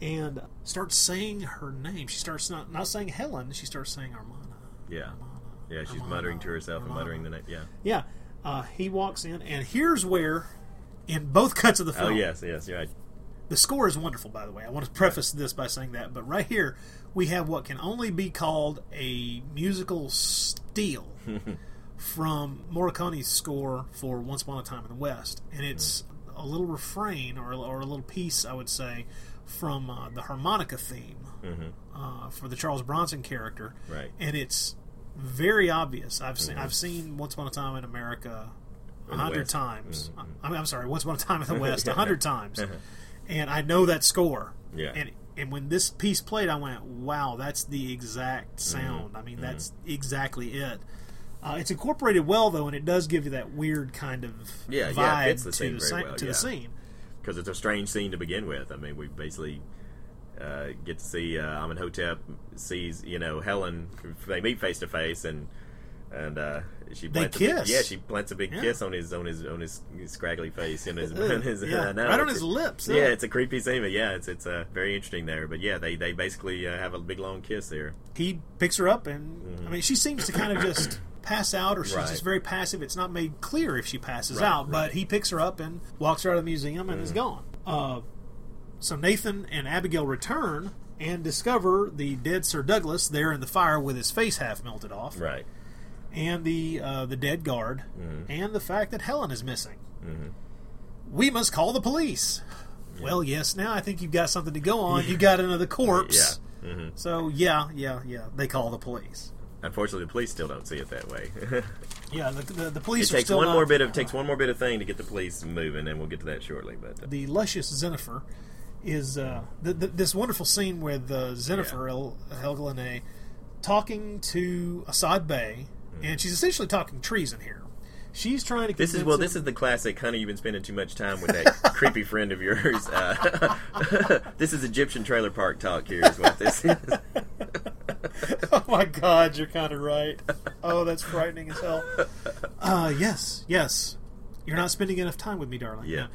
and starts saying her name. She starts not saying Helen, she starts saying Amarna. Yeah. Amarna, yeah, she's Amarna, muttering to herself Amarna, and muttering the name. Yeah. Yeah. He walks in, and here's where, in both cuts of the film... Oh, yes, you're right. The score is wonderful, by the way. I want to preface this by saying that, but right here, we have what can only be called a musical steal from Morricone's score for Once Upon a Time in the West. And it's a little refrain, or a little piece, I would say, from the harmonica theme for the Charles Bronson character. Right. And it's very obvious. I've seen Once Upon a Time in America 100 times. Mm-hmm. I'm sorry, Once Upon a Time in the West 100 times. And I know that score. Yeah. And when this piece played, I went, wow, that's the exact sound. Mm-hmm. I mean, that's exactly it. It's incorporated well, though, and it does give you that weird kind of vibe to the scene. Because it's a strange scene to begin with. I mean, we basically get to see Amenhotep sees, Helen. They meet face to face, and she plants a big kiss on his scraggly face and on his lips. Yeah, it's a creepy scene, but it's very interesting there. But yeah, they basically have a big long kiss there. He picks her up, and I mean, she seems to kind of just pass out, or she's just very passive. It's not made clear if she passes out, but he picks her up and walks her out of the museum and is gone. So Nathan and Abigail return and discover the dead Sir Douglas there in the fire with his face half melted off. Right. And the dead guard, and the fact that Helen is missing. Mm-hmm. We must call the police. Yeah. Well, yes, now I think you've got something to go on. You got another corpse. Yeah. Mm-hmm. So, they call the police. Unfortunately, the police still don't see it that way. The police are still not... It takes one more bit of thing to get the police moving, and we'll get to that shortly. But the luscious Zenufer is this wonderful scene with Zenufer, Helga Liné, talking to Asad Bey, and she's essentially talking treason here. She's trying to... This is the classic, honey, you've been spending too much time with that creepy friend of yours. This is Egyptian trailer park talk here is what this is. Oh my God, you're kind of right. Oh, that's frightening as hell. Yes. You're not spending enough time with me, darling. Yeah.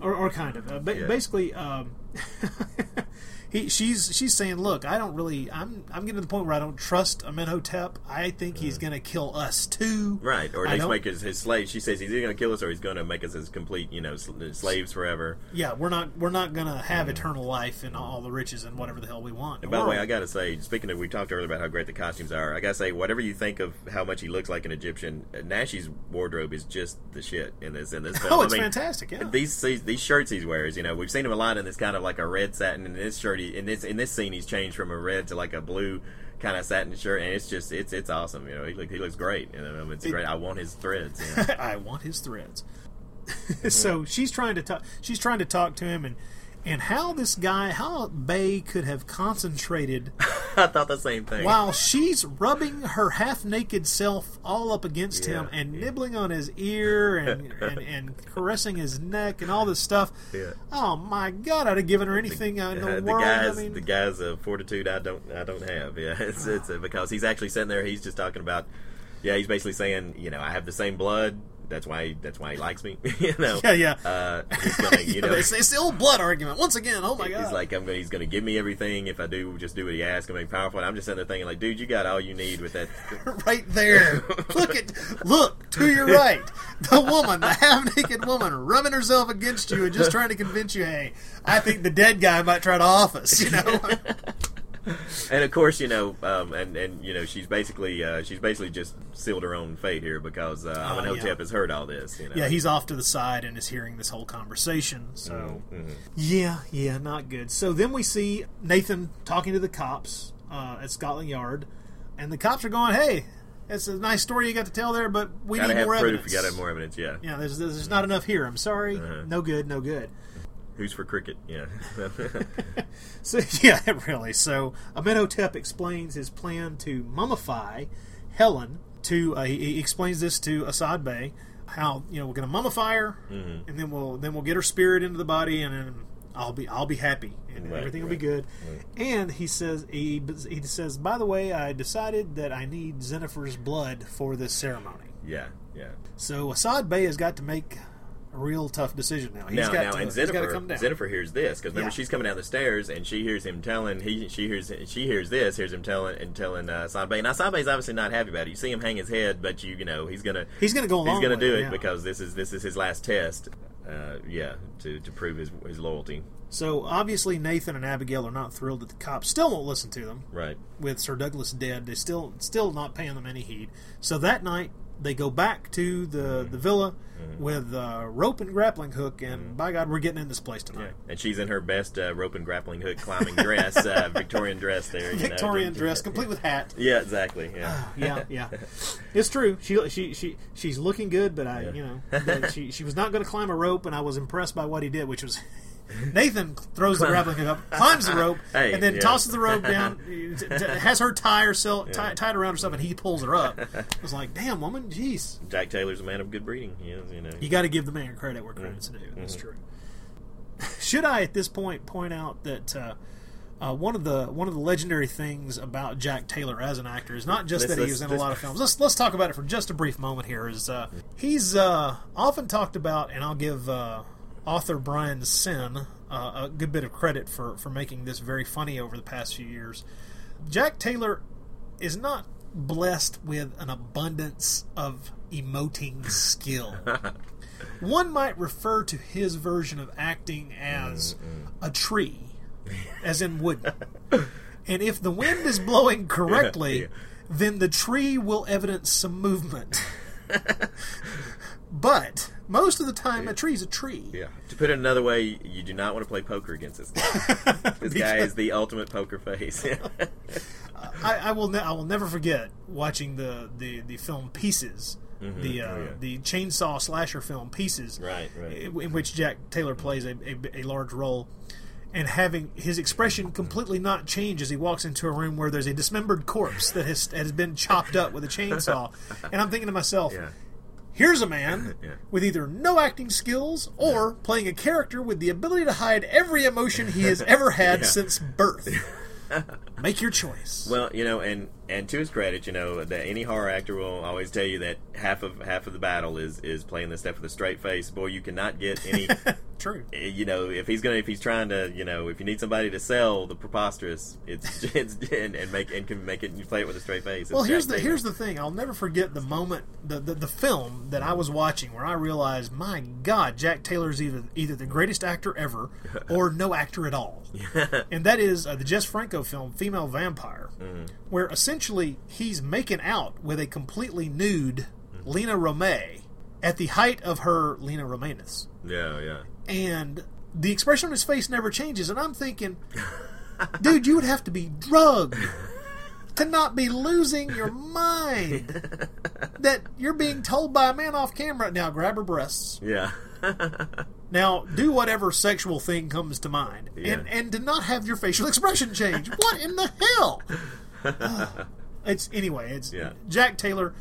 Or kind of. Basically, she's saying, look, I don't really... I'm getting to the point where I don't trust Amenhotep. I think he's going to kill us too. Right, or he's make us his slaves. She says he's either going to kill us or he's going to make us his complete, slaves forever. Yeah, we're not going to have eternal life and all the riches and whatever the hell we want. And by the way, I got to say, speaking of, we talked earlier about how great the costumes are. I got to say, whatever you think of how much he looks like an Egyptian, Naschy's wardrobe is just the shit in this film. Oh, it's fantastic. Yeah, these shirts he wears. We've seen him a lot in this kind of like a red satin, and this shirt. In this scene, he's changed from a red to like a blue kind of satin shirt, and it's just it's awesome. He looks great. Great. I want his threads. I want his threads. So she's trying to talk to him, and how Bey could have concentrated. I thought the same thing. While she's rubbing her half naked self all up against him and nibbling on his ear and caressing his neck and all this stuff. Yeah. Oh my God, I'd have given her anything in the world. The guy's a fortitude I don't have. Yeah, it's because he's actually sitting there. He's just talking about. Yeah, he's basically saying, I have the same blood. That's why he likes me. He's gonna, it's the old blood argument once again. Oh my God! He's like, he's going to give me everything if I do just do what he asks. I'm going to be powerful. And I'm just sitting there thinking, like, dude, you got all you need with that. Right there. Look to your right. The woman, the half naked woman, rubbing herself against you and just trying to convince you, hey, I think the dead guy might try to off us. And of course, she's basically just sealed her own fate here because Amenhotep has heard all this. Yeah, he's off to the side and is hearing this whole conversation. So, not good. So then we see Nathan talking to the cops at Scotland Yard, and the cops are going, "Hey, it's a nice story you got to tell there, but we need more evidence. You gotta have more evidence." Yeah, yeah. There's not enough here. I'm sorry. Uh-huh. No good. Who's for cricket? Yeah. Really. So Amenhotep explains his plan to mummify Helen. He explains this to Asad Bey, how we're going to mummify her, and then we'll get her spirit into the body, and then I'll be happy, and everything will be good. Right. And he says, by the way, I decided that I need Zenufer's blood for this ceremony. Yeah. So Asad Bey has got to make a real tough decision now. He's got to come down. Zenufer hears this because remember she's coming down the stairs and she hears him telling. She hears him telling Asad Bey. And Asad Bey's obviously not happy about it. You see him hang his head, but you know he's gonna go along. He's gonna do it because this is his last test. To prove his loyalty. So, obviously, Nathan and Abigail are not thrilled that the cops still won't listen to them. Right. With Sir Douglas dead, they're still not paying them any heed. So, that night, they go back to the villa with rope and grappling hook, and by God, we're getting in this place tonight. Yeah. And she's in her best rope and grappling hook climbing dress, Victorian dress there. Victorian dress, complete with hat. Yeah, exactly. Yeah, yeah. It's true. She's looking good, but she was not going to climb a rope, and I was impressed by what he did, which was... Nathan throws the grappling hook up, climbs the rope, and then tosses the rope down, has her tie herself tied around herself, and he pulls her up. It was like, damn, woman, jeez. Jack Taylor's a man of good breeding. You got to give the man credit where credit's due. That's true. Should I, at this point, point out that... one of the legendary things about Jack Taylor as an actor is not just that he was in a lot of films. Let's talk about it for just a brief moment here. He's often talked about, and I'll give... author Brian Sin a good bit of credit for making this very funny over the past few years. Jack Taylor is not blessed with an abundance of emoting skill. One might refer to his version of acting as a tree, as in wood. And if the wind is blowing correctly, then the tree will evidence some movement. But most of the time, a tree's a tree. Yeah. To put it another way, you do not want to play poker against this guy. This guy is the ultimate poker face. I will never forget watching the film Pieces, the chainsaw slasher film Pieces, right. In which Jack Taylor plays a large role, and having his expression completely not change as he walks into a room where there's a dismembered corpse that has been chopped up with a chainsaw. And I'm thinking to myself... Yeah. Here's a man with either no acting skills or playing a character with the ability to hide every emotion he has ever had since birth. Make your choice. Well, and to his credit, that any horror actor will always tell you that half of the battle is playing this stuff with a straight face. Boy, you cannot get any. True. If you need somebody to sell the preposterous, play it with a straight face. Well, here's the thing. I'll never forget the moment, the film that I was watching where I realized, my God, Jack Taylor's either the greatest actor ever or no actor at all. And that is the Jess Franco film Female Vampire, where essentially he's making out with a completely nude Lena Romay at the height of her Lena Romayness. Yeah. And the expression on his face never changes. And I'm thinking, dude, you would have to be drugged to not be losing your mind that you're being told by a man off camera, now grab her breasts. Yeah. Now do whatever sexual thing comes to mind. Yeah. And to not have your facial expression change. What in the hell? Jack Taylor,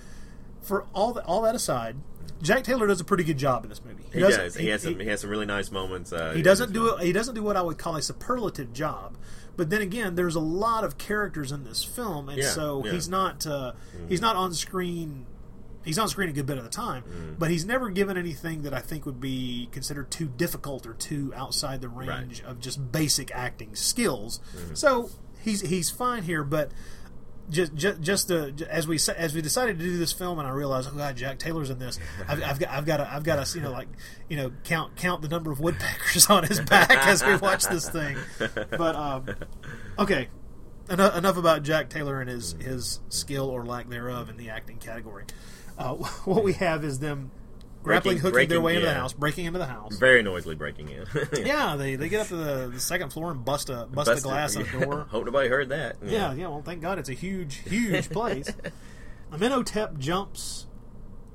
for all that aside, Jack Taylor does a pretty good job in this movie. He does. He has some really nice moments. He doesn't do what I would call a superlative job. But then again, there's a lot of characters in this film, and he's not. He's not on screen. He's on screen a good bit of the time, but he's never given anything that I think would be considered too difficult or too outside the range of just basic acting skills. So he's fine here, but. As we decided to do this film, and I realized, oh God, Jack Taylor's in this. I've got to count the number of woodpeckers on his back as we watch this thing. But okay, enough about Jack Taylor and his skill or lack thereof in the acting category. What we have is them grappling hooking their way into the house, breaking into the house, very noisily breaking in. They get up to the second floor and bust the glass out the door. Hope nobody heard that. Yeah. Well, thank God it's a huge place. Amenhotep jumps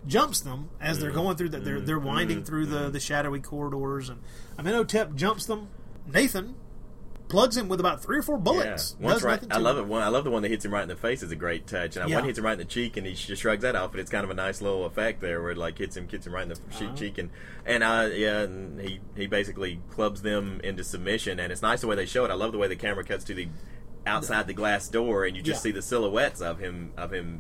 them as they're going through. They're winding through the shadowy corridors, and Amenhotep jumps them. Nathan plugs him with about 3 or 4 bullets. Yeah. I love the one that hits him right in the face is a great touch, and one hits him right in the cheek, and he just shrugs that off. But it's kind of a nice little effect there, where it hits him right in the cheek, and he basically clubs them into submission. And it's nice the way they show it. I love the way the camera cuts to the outside the glass door, and you just see the silhouettes of him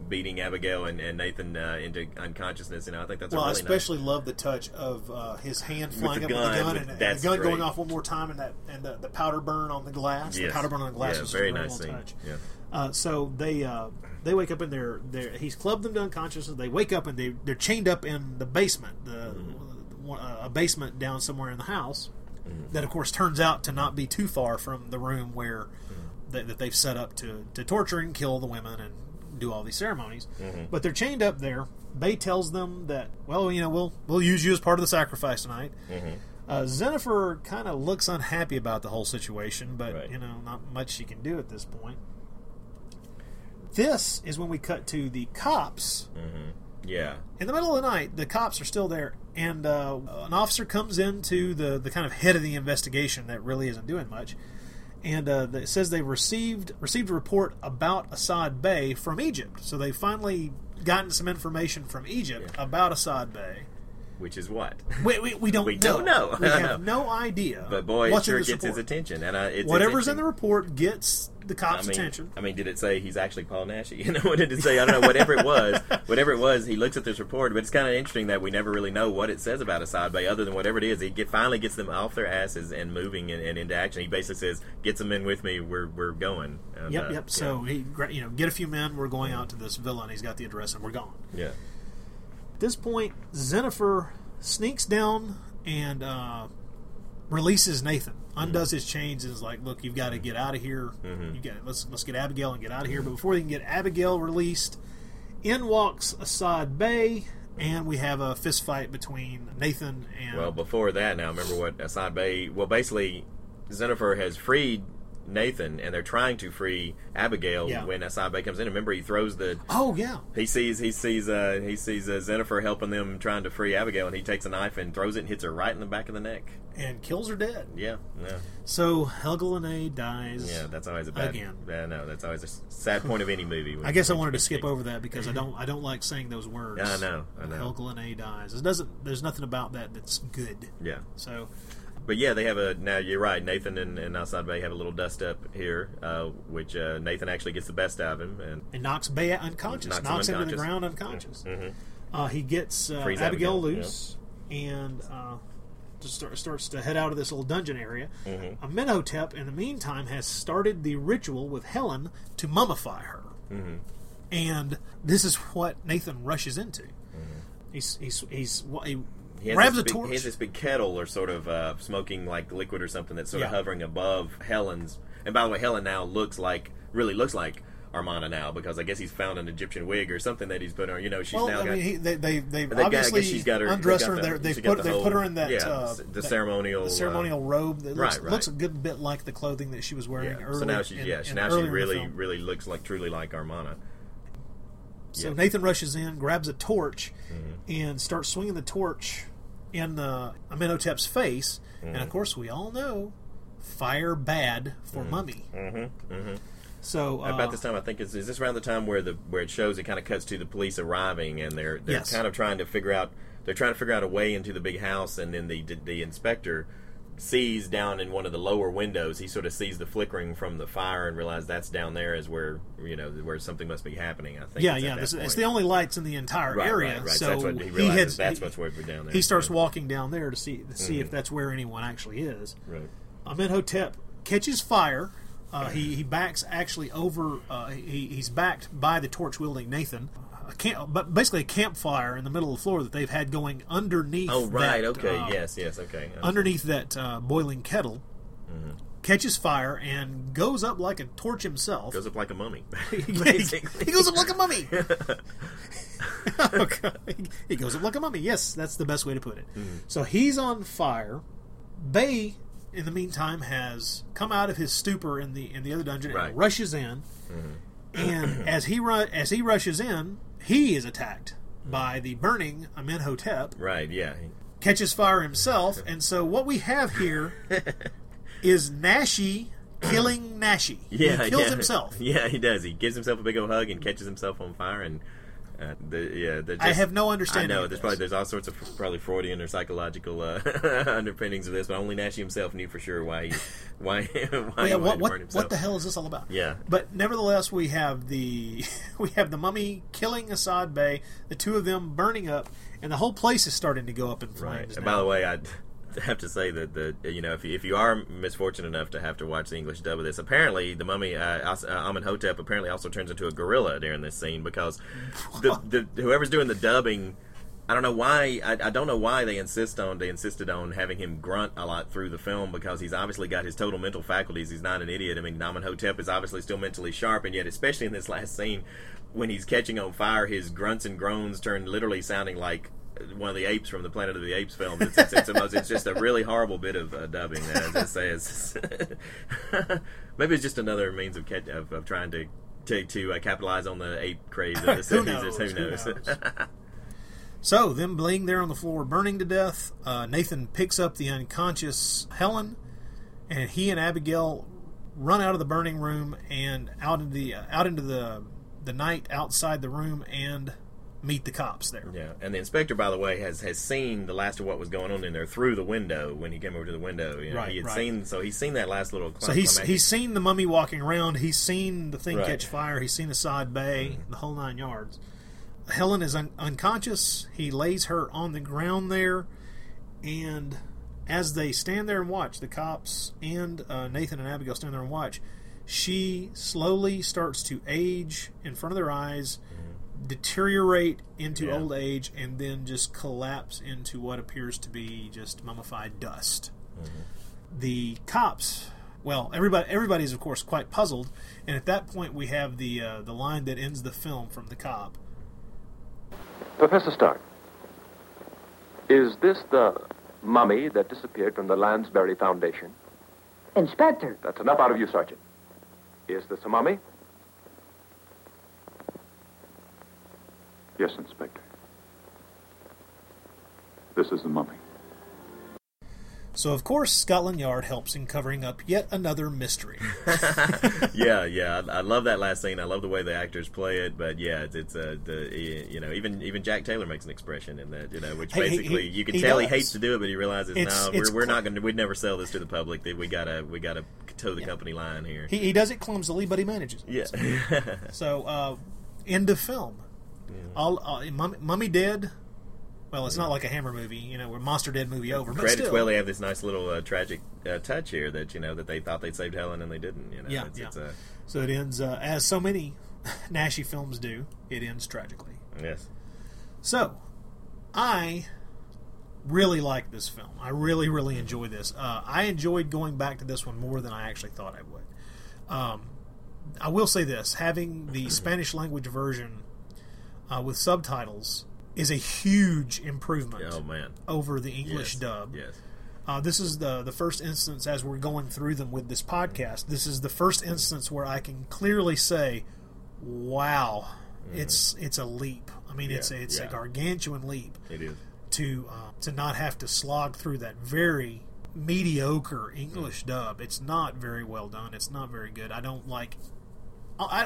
beating Abigail and Nathan into unconsciousness. You know, I think that's I especially love the touch of his hand flying up with the gun, and the gun going off one more time, and the powder burn on the glass. Yes. The powder burn on the glass is very nice scene. Touch. Yeah. So they wake up in their he's clubbed them to unconsciousness. They wake up and they're chained up in the basement, a basement down somewhere in the house. Mm-hmm. That of course turns out to not be too far from the room where. That they've set up to torture and kill the women and do all these ceremonies. Mm-hmm. But they're chained up there. Bay tells them that, well, you know, we'll use you as part of the sacrifice tonight. Mm-hmm. Zenufer kind of looks unhappy about the whole situation, but, you know, not much she can do at this point. This is when we cut to the cops. Mm-hmm. Yeah. In the middle of the night, the cops are still there, and an officer comes into the kind of head of the investigation that really isn't doing much. And it says they received a report about Asad Bey from Egypt. So they've finally gotten some information from Egypt about Asad Bey. Which is what? We don't know. We have no idea. But boy, it sure gets his attention. And whatever's in the report gets the cops' attention. I mean, did it say he's actually Paul Naschy? You know, what did it say? I don't know. Whatever it was, he looks at this report. But it's kind of interesting that we never really know what it says about Asad Bey, other than whatever it is. He finally gets them off their asses and moving and into action. He basically says, "Get some men with me. We're going." And, yep. So he, get a few men. We're going out to this villa, and he's got the address, and we're gone. Yeah. At this point, Zenufer sneaks down and releases Nathan, undoes his chains, and is like, "Look, you've got to get out of here. Mm-hmm. Let's get Abigail and get out of here." But before they can get Abigail released, in walks Asad Bey, and we have a fist fight between Nathan and. Well, before that, now remember what Asad Bey. Well, basically, Zenufer has freed Nathan, and they're trying to free Abigail when Asad Bey comes in. Remember, he throws the... Oh, yeah. He sees Zenufer helping them trying to free Abigail, and he takes a knife and throws it and hits her right in the back of the neck. And kills her dead. Yeah. So, Helga Liné dies. Yeah, that's always a bad... Again. Yeah, no, that's always a sad point of any movie. I guess I wanted to skip over that because I don't like saying those words. Yeah, I know. Helga Liné dies. There's nothing about that that's good. Yeah. So... But yeah, they have now you're right, Nathan and Asad Bey have a little dust up here, which Nathan actually gets the best out of him. And knocks Bey unconscious, knocks him to the ground unconscious. Yeah. Mm-hmm. He gets Abigail loose and just starts to head out of this little dungeon area. Mm-hmm. Amenhotep, in the meantime, has started the ritual with Helen to mummify her. Mm-hmm. And this is what Nathan rushes into. Mm-hmm. He grabs a torch. He has this big kettle or sort of smoking like liquid or something that's sort of hovering above Helen's. And by the way, Helen now really looks like Amarna now, because I guess he's found an Egyptian wig or something that he's put on. You know, they've obviously undressed her. They put her in that ceremonial robe that looks a good bit like the clothing that she was wearing earlier. So now she really looks like truly like Amarna. So Nathan rushes in, grabs a torch, and starts swinging the torch in Amenhotep's face. Mm-hmm. And, of course, we all know fire bad for mummy. Mm-hmm. Mm-hmm. So about this time, I think, is this around the time where it shows it kind of cuts to the police arriving, and they're kind of trying to figure out a way into the big house, and then the inspector sees down in one of the lower windows. He sort of sees the flickering from the fire and realizes that's down there is where where something must be happening. I think. It's the only lights in the entire area. Right. So that's what he heads. That's what's way down there. He starts walking down there to see if that's where anyone actually is. Right. Amenhotep catches fire. He backs actually over. He's backed by the torch wielding Nathan. But basically a campfire in the middle of the floor that they've had going underneath. Oh, right. That, okay. Yes. Okay. Underneath that boiling kettle, catches fire and goes up like a torch himself. Goes up like a mummy. Basically, he goes up like a mummy. He goes up like a mummy. Yes, that's the best way to put it. Mm-hmm. So he's on fire. Bey, in the meantime, has come out of his stupor in the other dungeon and rushes in. Mm-hmm. And as he rushes in, he is attacked by the burning Amenhotep. Right, yeah. Catches fire himself, and so what we have here is Naschy killing Naschy. Yeah, he kills himself. Yeah, he does. He gives himself a big old hug and catches himself on fire and I have no understanding. I know there's all sorts of probably Freudian or psychological underpinnings of this, but only Naschy himself knew for sure why the hell is this all about? Yeah. But nevertheless, we have the mummy killing Asad Bey, the two of them burning up, and the whole place is starting to go up in flames. Right. And by the way, I have to say that if you are misfortunate enough to have to watch the English dub of this, apparently the mummy Amenhotep apparently also turns into a gorilla during this scene, because the whoever's doing the dubbing, I don't know why they insisted on having him grunt a lot through the film, because he's obviously got his total mental faculties. He's not an idiot. I mean, Amenhotep is obviously still mentally sharp, and yet especially in this last scene when he's catching on fire, his grunts and groans turn literally sounding like one of the apes from the Planet of the Apes film. It's just a really horrible bit of dubbing. Maybe it's just another means of trying to capitalize on the ape craze. Of this. Who knows? So, them laying there on the floor, burning to death. Nathan picks up the unconscious Helen, and he and Abigail run out of the burning room and out into the night outside the room and meet the cops there. Yeah, and the inspector, by the way, has seen the last of what was going on in there through the window when he came over to the window. You know, right, he's seen that last little. So he's seen the mummy walking around. He's seen the thing catch fire. He's seen Asad Bey, the whole nine yards. Helen is unconscious. He lays her on the ground there, and as they stand there and watch, the cops and Nathan and Abigail stand there and watch, she slowly starts to age in front of their eyes, deteriorate into old age, and then just collapse into what appears to be just mummified dust. Mm-hmm. The cops, everybody's of course quite puzzled, and at that point we have the line that ends the film from the cop. Professor Stark, is this the mummy that disappeared from the Lansbury Foundation? Inspector. That's enough out of you, Sergeant. Is this a mummy? Yes, Inspector. This is the mummy. So, of course, Scotland Yard helps in covering up yet another mystery. I love that last scene. I love the way the actors play it. But even Jack Taylor makes an expression in that, which basically you can tell he hates to do it, but he realizes we're not going to. We'd never sell this to the public. We gotta toe the company line here. He does it clumsily, but he manages. Yeah. So, end of film. Yeah. All mummy dead. Well, it's not like a Hammer movie, where monster dead movie over. But credits still. Well, they have this nice little tragic touch here that that they thought they'd saved Helen and they didn't. So it ends as so many Naschy films do. It ends tragically. Yes. So I really like this film. I really, really enjoy this. I enjoyed going back to this one more than I actually thought I would. I will say this: having the Spanish language version with subtitles is a huge improvement over the English dub. Yes. This is the first instance, as we're going through them with this podcast, this is the first instance where I can clearly say, wow, it's a leap. I mean, it's a gargantuan leap. It is. To not have to slog through that very mediocre English dub. It's not very well done. It's not very good. I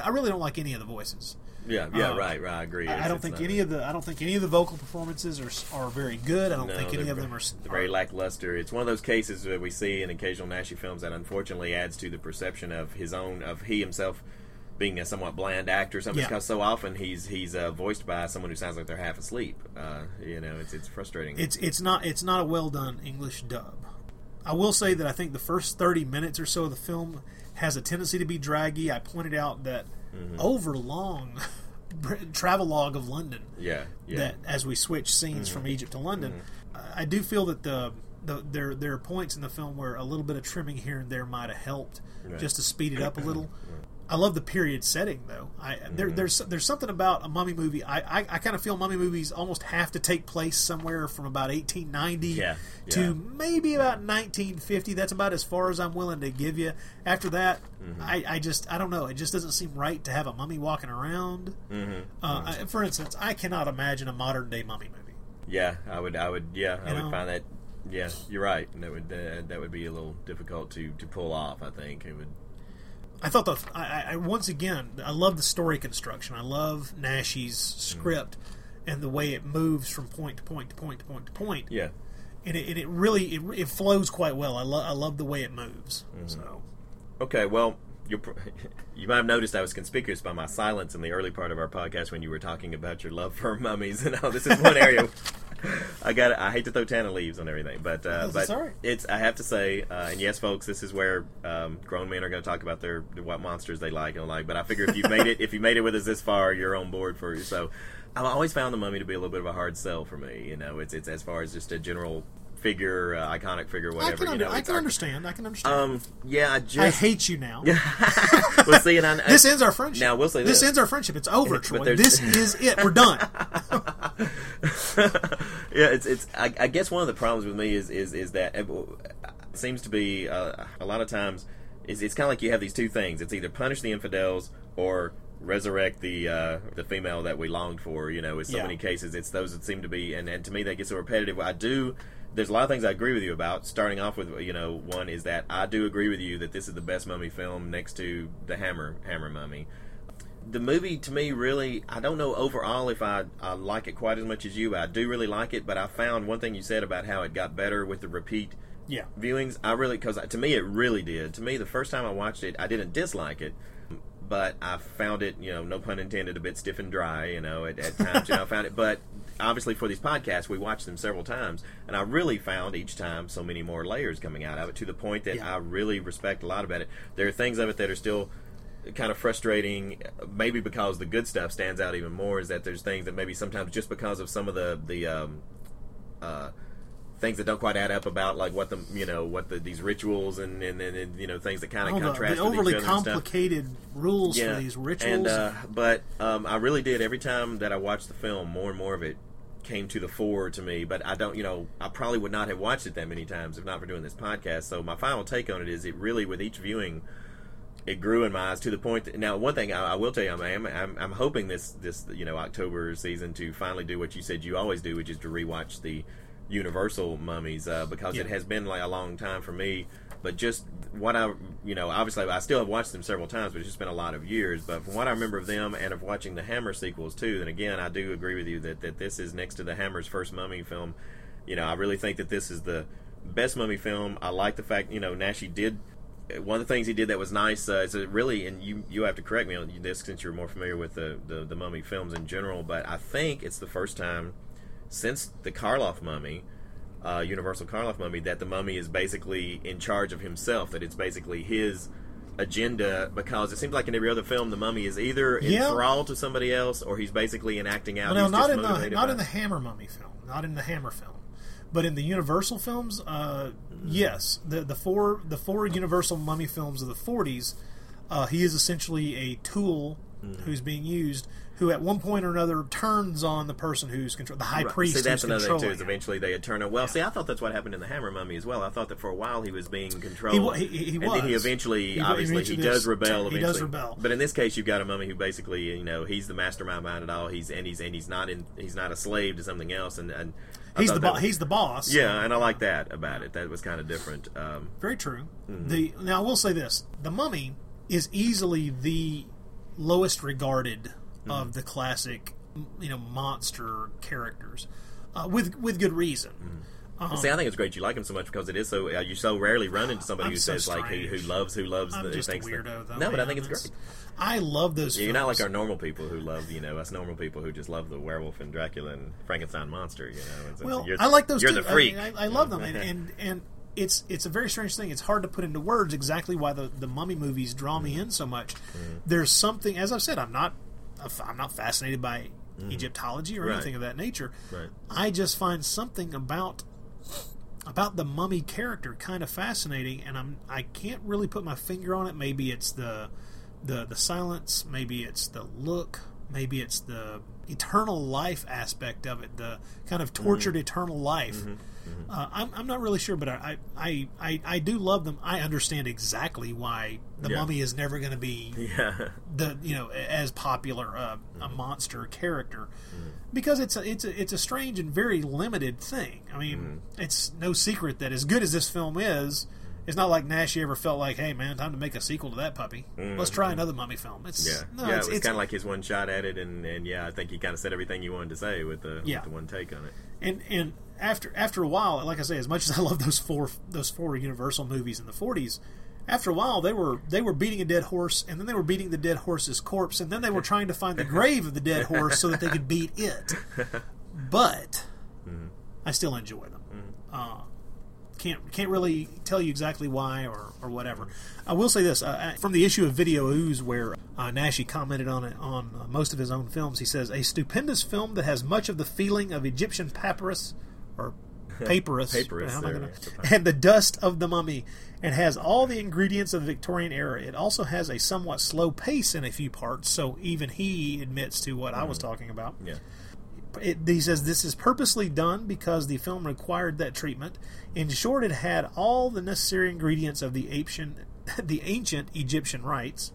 really don't like any of the voices. I agree. I don't think any of the vocal performances are very good. I don't think any of them are very lackluster. It's one of those cases that we see in occasional Naschy films that unfortunately adds to the perception of he himself being a somewhat bland actor or something, because so often he's voiced by someone who sounds like they're half asleep. It's frustrating. It's not a well done English dub. I will say that I think the first 30 minutes or so of the film has a tendency to be draggy. I pointed out that overlong travelogue of London. That as we switch scenes from Egypt to London, I do feel that there are points in the film where a little bit of trimming here and there might have helped just to speed it up a little. I love the period setting, though. There's something about a mummy movie. I kind of feel mummy movies almost have to take place somewhere from about 1890 to maybe about 1950. That's about as far as I'm willing to give you. After that, I don't know. It just doesn't seem right to have a mummy walking around. For instance, I cannot imagine a modern day mummy movie. Yeah, I would find that. Yeah, you're right. That would be a little difficult to pull off. I think it would. I thought the I love the story construction. I love Naschy's script and the way it moves from point to point to point to point to point. Yeah, and it really it flows quite well. I love the way it moves. Mm-hmm. So, okay, well, you might have noticed I was conspicuous by my silence in the early part of our podcast when you were talking about your love for mummies and how this is one area. I hate to throw Tana leaves on everything, but sorry. I have to say, and yes, folks, this is where grown men are going to talk about their what monsters they like and don't like. But I figure if you made it with us this far, you're on board for so. I've always found the Mummy to be a little bit of a hard sell for me. You know, it's as far as just a general figure, iconic figure, whatever. I can understand. Yeah, I hate you now. We'll see. And this ends our friendship. Now we'll say this. This ends our friendship. It's over, Troy. This is it. We're done. Yeah, it's. I guess one of the problems with me is that it seems to be a lot of times. It's kind of like you have these two things. It's either punish the infidels or resurrect the female that we longed for. You know, in so many cases, it's those that seem to be. And to me, that gets so repetitive. There's a lot of things I agree with you about. Starting off with, one is that I do agree with you that this is the best Mummy film next to the Hammer Mummy. The movie, to me, really, I don't know overall if I like it quite as much as you, but I do really like it. But I found one thing you said about how it got better with the repeat viewings. Because to me, it really did. To me, the first time I watched it, I didn't dislike it, but I found it, no pun intended, a bit stiff and dry, at times, I found it. But obviously for these podcasts, we watched them several times, and I really found each time so many more layers coming out of it to the point that I really respect a lot about it. There are things of it that are still kind of frustrating, maybe because the good stuff stands out even more, is that there's things that maybe sometimes just because of some of the things that don't quite add up about like what these rituals and things that kind of contrast with each other and stuff. The overly complicated rules for these rituals. And, but I really did, every time that I watched the film, more and more of it came to the fore to me, but I don't, I probably would not have watched it that many times if not for doing this podcast. So my final take on it is it really, with each viewing, it grew in my eyes to the point that, now one thing I will tell you, I'm hoping this October season to finally do what you said you always do, which is to rewatch the Universal mummies, because it has been like a long time for me. But just what obviously I still have watched them several times, but it's just been a lot of years. But from what I remember of them and of watching the Hammer sequels too, then again, I do agree with you that this is next to the Hammer's first Mummy film. I really think that this is the best Mummy film. I like the fact, Naschy did. One of the things he did that was nice is really, and you have to correct me on this since you're more familiar with the Mummy films in general, but I think it's the first time since the Karloff Mummy, Universal Karloff Mummy, that the Mummy is basically in charge of himself, that it's basically his agenda, because it seems like in every other film the Mummy is either enthralled to somebody else or he's basically enacting out. Well, now, not in the Hammer Mummy film, not in the Hammer film. But in the Universal films, yes, the four Universal Mummy films of the 40s, he is essentially a tool who's being used, who at one point or another turns on the person who's controlling, the high priest. See, that's another thing too, is eventually they turn on. Well, see, I thought that's what happened in the Hammer Mummy as well. I thought that for a while he was being controlled. He was. And then he does rebel. But in this case, you've got a mummy who basically, he's the mastermind behind it all. He's not a slave to something else, and he's the boss. Yeah, and I like that about it. That was kind of different. Very true. Mm-hmm. Now I will say this: the Mummy is easily the lowest regarded of the classic, monster characters, with good reason. Mm-hmm. See, I think it's great you like him so much because it is so you so rarely run into somebody who says strange, like who loves. I'm just a weirdo, though. No, but I think it's great. I love those. You're not like our normal people who love us normal people who just love the werewolf and Dracula and Frankenstein monster. I like those. You're the freak. I love them, and it's a very strange thing. It's hard to put into words exactly why the Mummy movies draw me in so much. Mm-hmm. There's something, as I've said, I'm not fascinated by Egyptology or anything of that nature. Right. I just find something about the mummy character kind of fascinating, and I can't really put my finger on it. Maybe it's the silence, maybe it's the look, maybe it's the eternal life aspect of it, the kind of tortured eternal life. Mm-hmm. Mm-hmm. I'm not really sure, but I do love them. I understand exactly why the Mummy is never going to be as popular a monster character, because it's a strange and very limited thing. I mean, it's no secret that as good as this film is, It's not like Naschy ever felt like, hey, man, time to make a sequel to that puppy. Let's try another mummy film. It was kind of like his one shot at it, and I think he kind of said everything he wanted to say with the one take on it. And after a while, like I say, as much as I love those four Universal movies in the 40s, after a while they were beating a dead horse, and then they were beating the dead horse's corpse, and then they were trying to find the grave of the dead horse so that they could beat it. But I still enjoy them. Can't really tell you exactly why or whatever. I will say this. From the issue of Video Ooze where Naschy commented on it on most of his own films, he says, a stupendous film that has much of the feeling of Egyptian papyrus or papyrus and the dust of the mummy, and has all the ingredients of the Victorian era. It also has a somewhat slow pace in a few parts, so even he admits to what I was talking about. Yeah. He says this is purposely done because the film required that treatment. In short, it had all the necessary ingredients of the ancient Egyptian rites.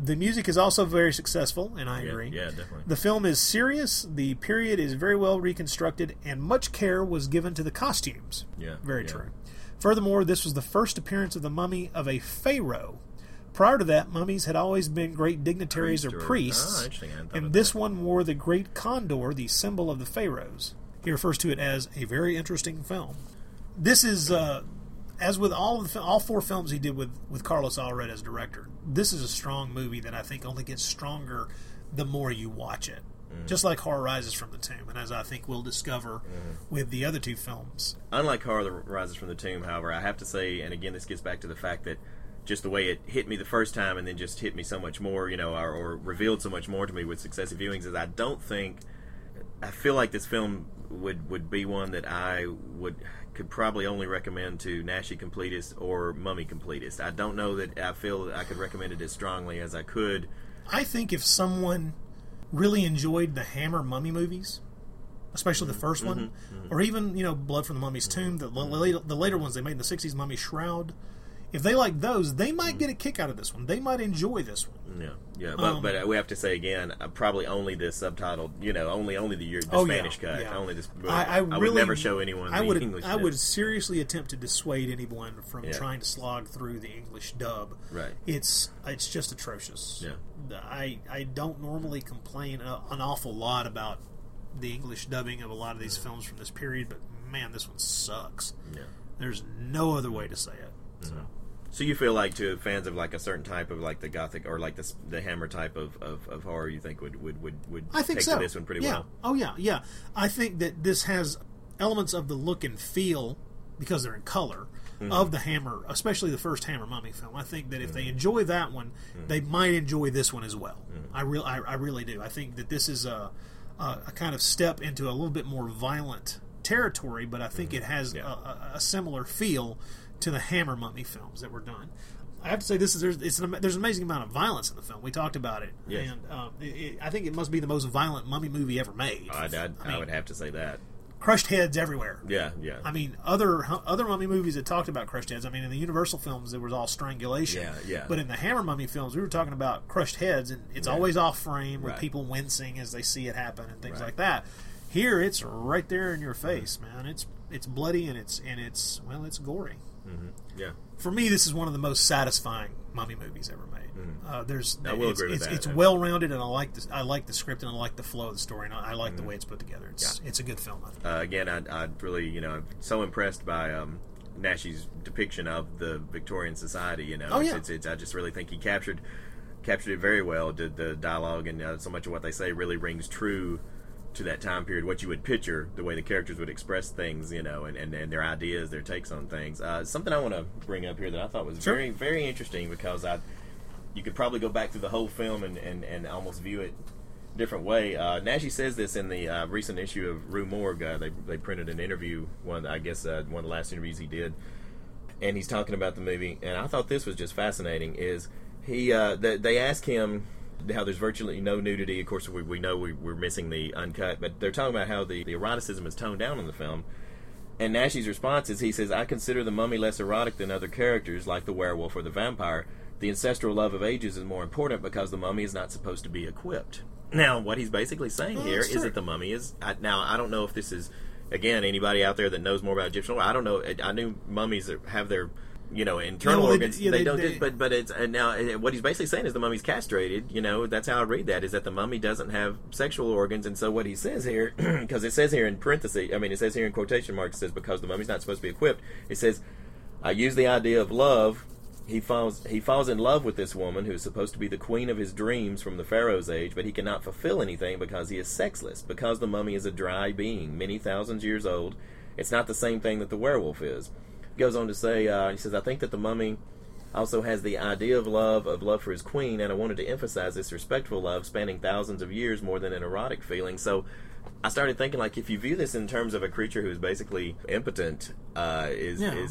The music is also very successful, and I agree. Yeah, definitely. The film is serious, the period is very well reconstructed, and much care was given to the costumes. Yeah. Very true. Furthermore, this was the first appearance of the mummy of a pharaoh. Prior to that, mummies had always been great dignitaries or priests, and this one wore the great condor, the symbol of the pharaohs. He refers to it as a very interesting film. This is, as with all four films he did with Carlos Aured as director, this is a strong movie that I think only gets stronger the more you watch it. Just like Horror Rises from the Tomb, and as I think we'll discover with the other two films. Unlike Horror Rises from the Tomb, however, I have to say, and again this gets back to the fact that just the way it hit me the first time and then just hit me so much more, or revealed so much more to me with successive viewings, is I feel like this film would be one that I could probably only recommend to Naschy completist or mummy completist. I don't know that I feel I could recommend it as strongly as I could. I think if someone really enjoyed the Hammer mummy movies, especially the first one, or even, Blood from the Mummy's Tomb, the later ones they made in the 60s, Mummy Shroud, if they like those, they might get a kick out of this one. They might enjoy this one. Yeah. But we have to say again, probably only the subtitled, only the Spanish cut. Yeah. Only this. I would never show anyone the English dub. I would seriously attempt to dissuade anyone from trying to slog through the English dub. Right. It's just atrocious. Yeah. I don't normally complain an awful lot about the English dubbing of a lot of these films from this period, but man, this one sucks. Yeah. There's no other way to say it. So. So you feel like to fans of like a certain type of like the gothic or like the Hammer type of horror, you think would I think take so. To this one pretty well? Oh yeah. I think that this has elements of the look and feel because they're in color of the Hammer, especially the first Hammer mummy film. I think that if they enjoy that one, they might enjoy this one as well. I really do. I think that this is a kind of step into a little bit more violent territory, but I think it has a similar feel to the Hammer mummy films that were done. I have to say there's an amazing amount of violence in the film. We talked about it, and I think it must be the most violent mummy movie ever made. I would have to say that. Crushed heads everywhere. Yeah. I mean, other mummy movies that talked about crushed heads. I mean, in the Universal films, there was all strangulation. Yeah. But in the Hammer mummy films, we were talking about crushed heads, and it's always off frame with people wincing as they see it happen and things like that. Here, it's right there in your face, man. It's bloody and it's gory. Yeah. For me, this is one of the most satisfying mummy movies ever made. I agree with that. It's well-rounded, and I like the script, and I like the flow of the story, and I like the way it's put together. It's a good film. I think. Again, I really, I'm so impressed by Naschy's depiction of the Victorian society. I just really think he captured it very well. Did the dialogue and so much of what they say really rings true to that time period, what you would picture, the way the characters would express things, and their ideas, their takes on things. Something I want to bring up here that I thought was very, very interesting, because you could probably go back through the whole film and almost view it a different way. Naschy says this in the recent issue of Rue Morgue. They printed an interview, one of the last interviews he did, and he's talking about the movie, and I thought this was just fascinating, is they asked him how there's virtually no nudity. Of course, we know we're missing the uncut, but they're talking about how the eroticism is toned down in the film. And Naschy's response is, he says, I consider the mummy less erotic than other characters, like the werewolf or the vampire. The ancestral love of ages is more important because the mummy is not supposed to be equipped. Now, what he's basically saying here is that the mummy is... I don't know if this is, again, anybody out there that knows more about Egyptian lore. I don't know. I knew mummies have their you know, internal organs. But it's now what he's basically saying is the mummy's castrated. You know, that's how I read that, is that the mummy doesn't have sexual organs. And so what he says here, because it says here in parentheses, I mean, it says here in quotation marks, it says because the mummy's not supposed to be equipped. It says, I use the idea of love. He falls in love with this woman who is supposed to be the queen of his dreams from the Pharaoh's age, but he cannot fulfill anything because he is sexless, because the mummy is a dry being, many thousands years old. It's not the same thing that the werewolf is. He goes on to say, he says, I think that the mummy also has the idea of love for his queen, and I wanted to emphasize this respectful love spanning thousands of years more than an erotic feeling. So I started thinking, like, if you view this in terms of a creature who is basically impotent, is basically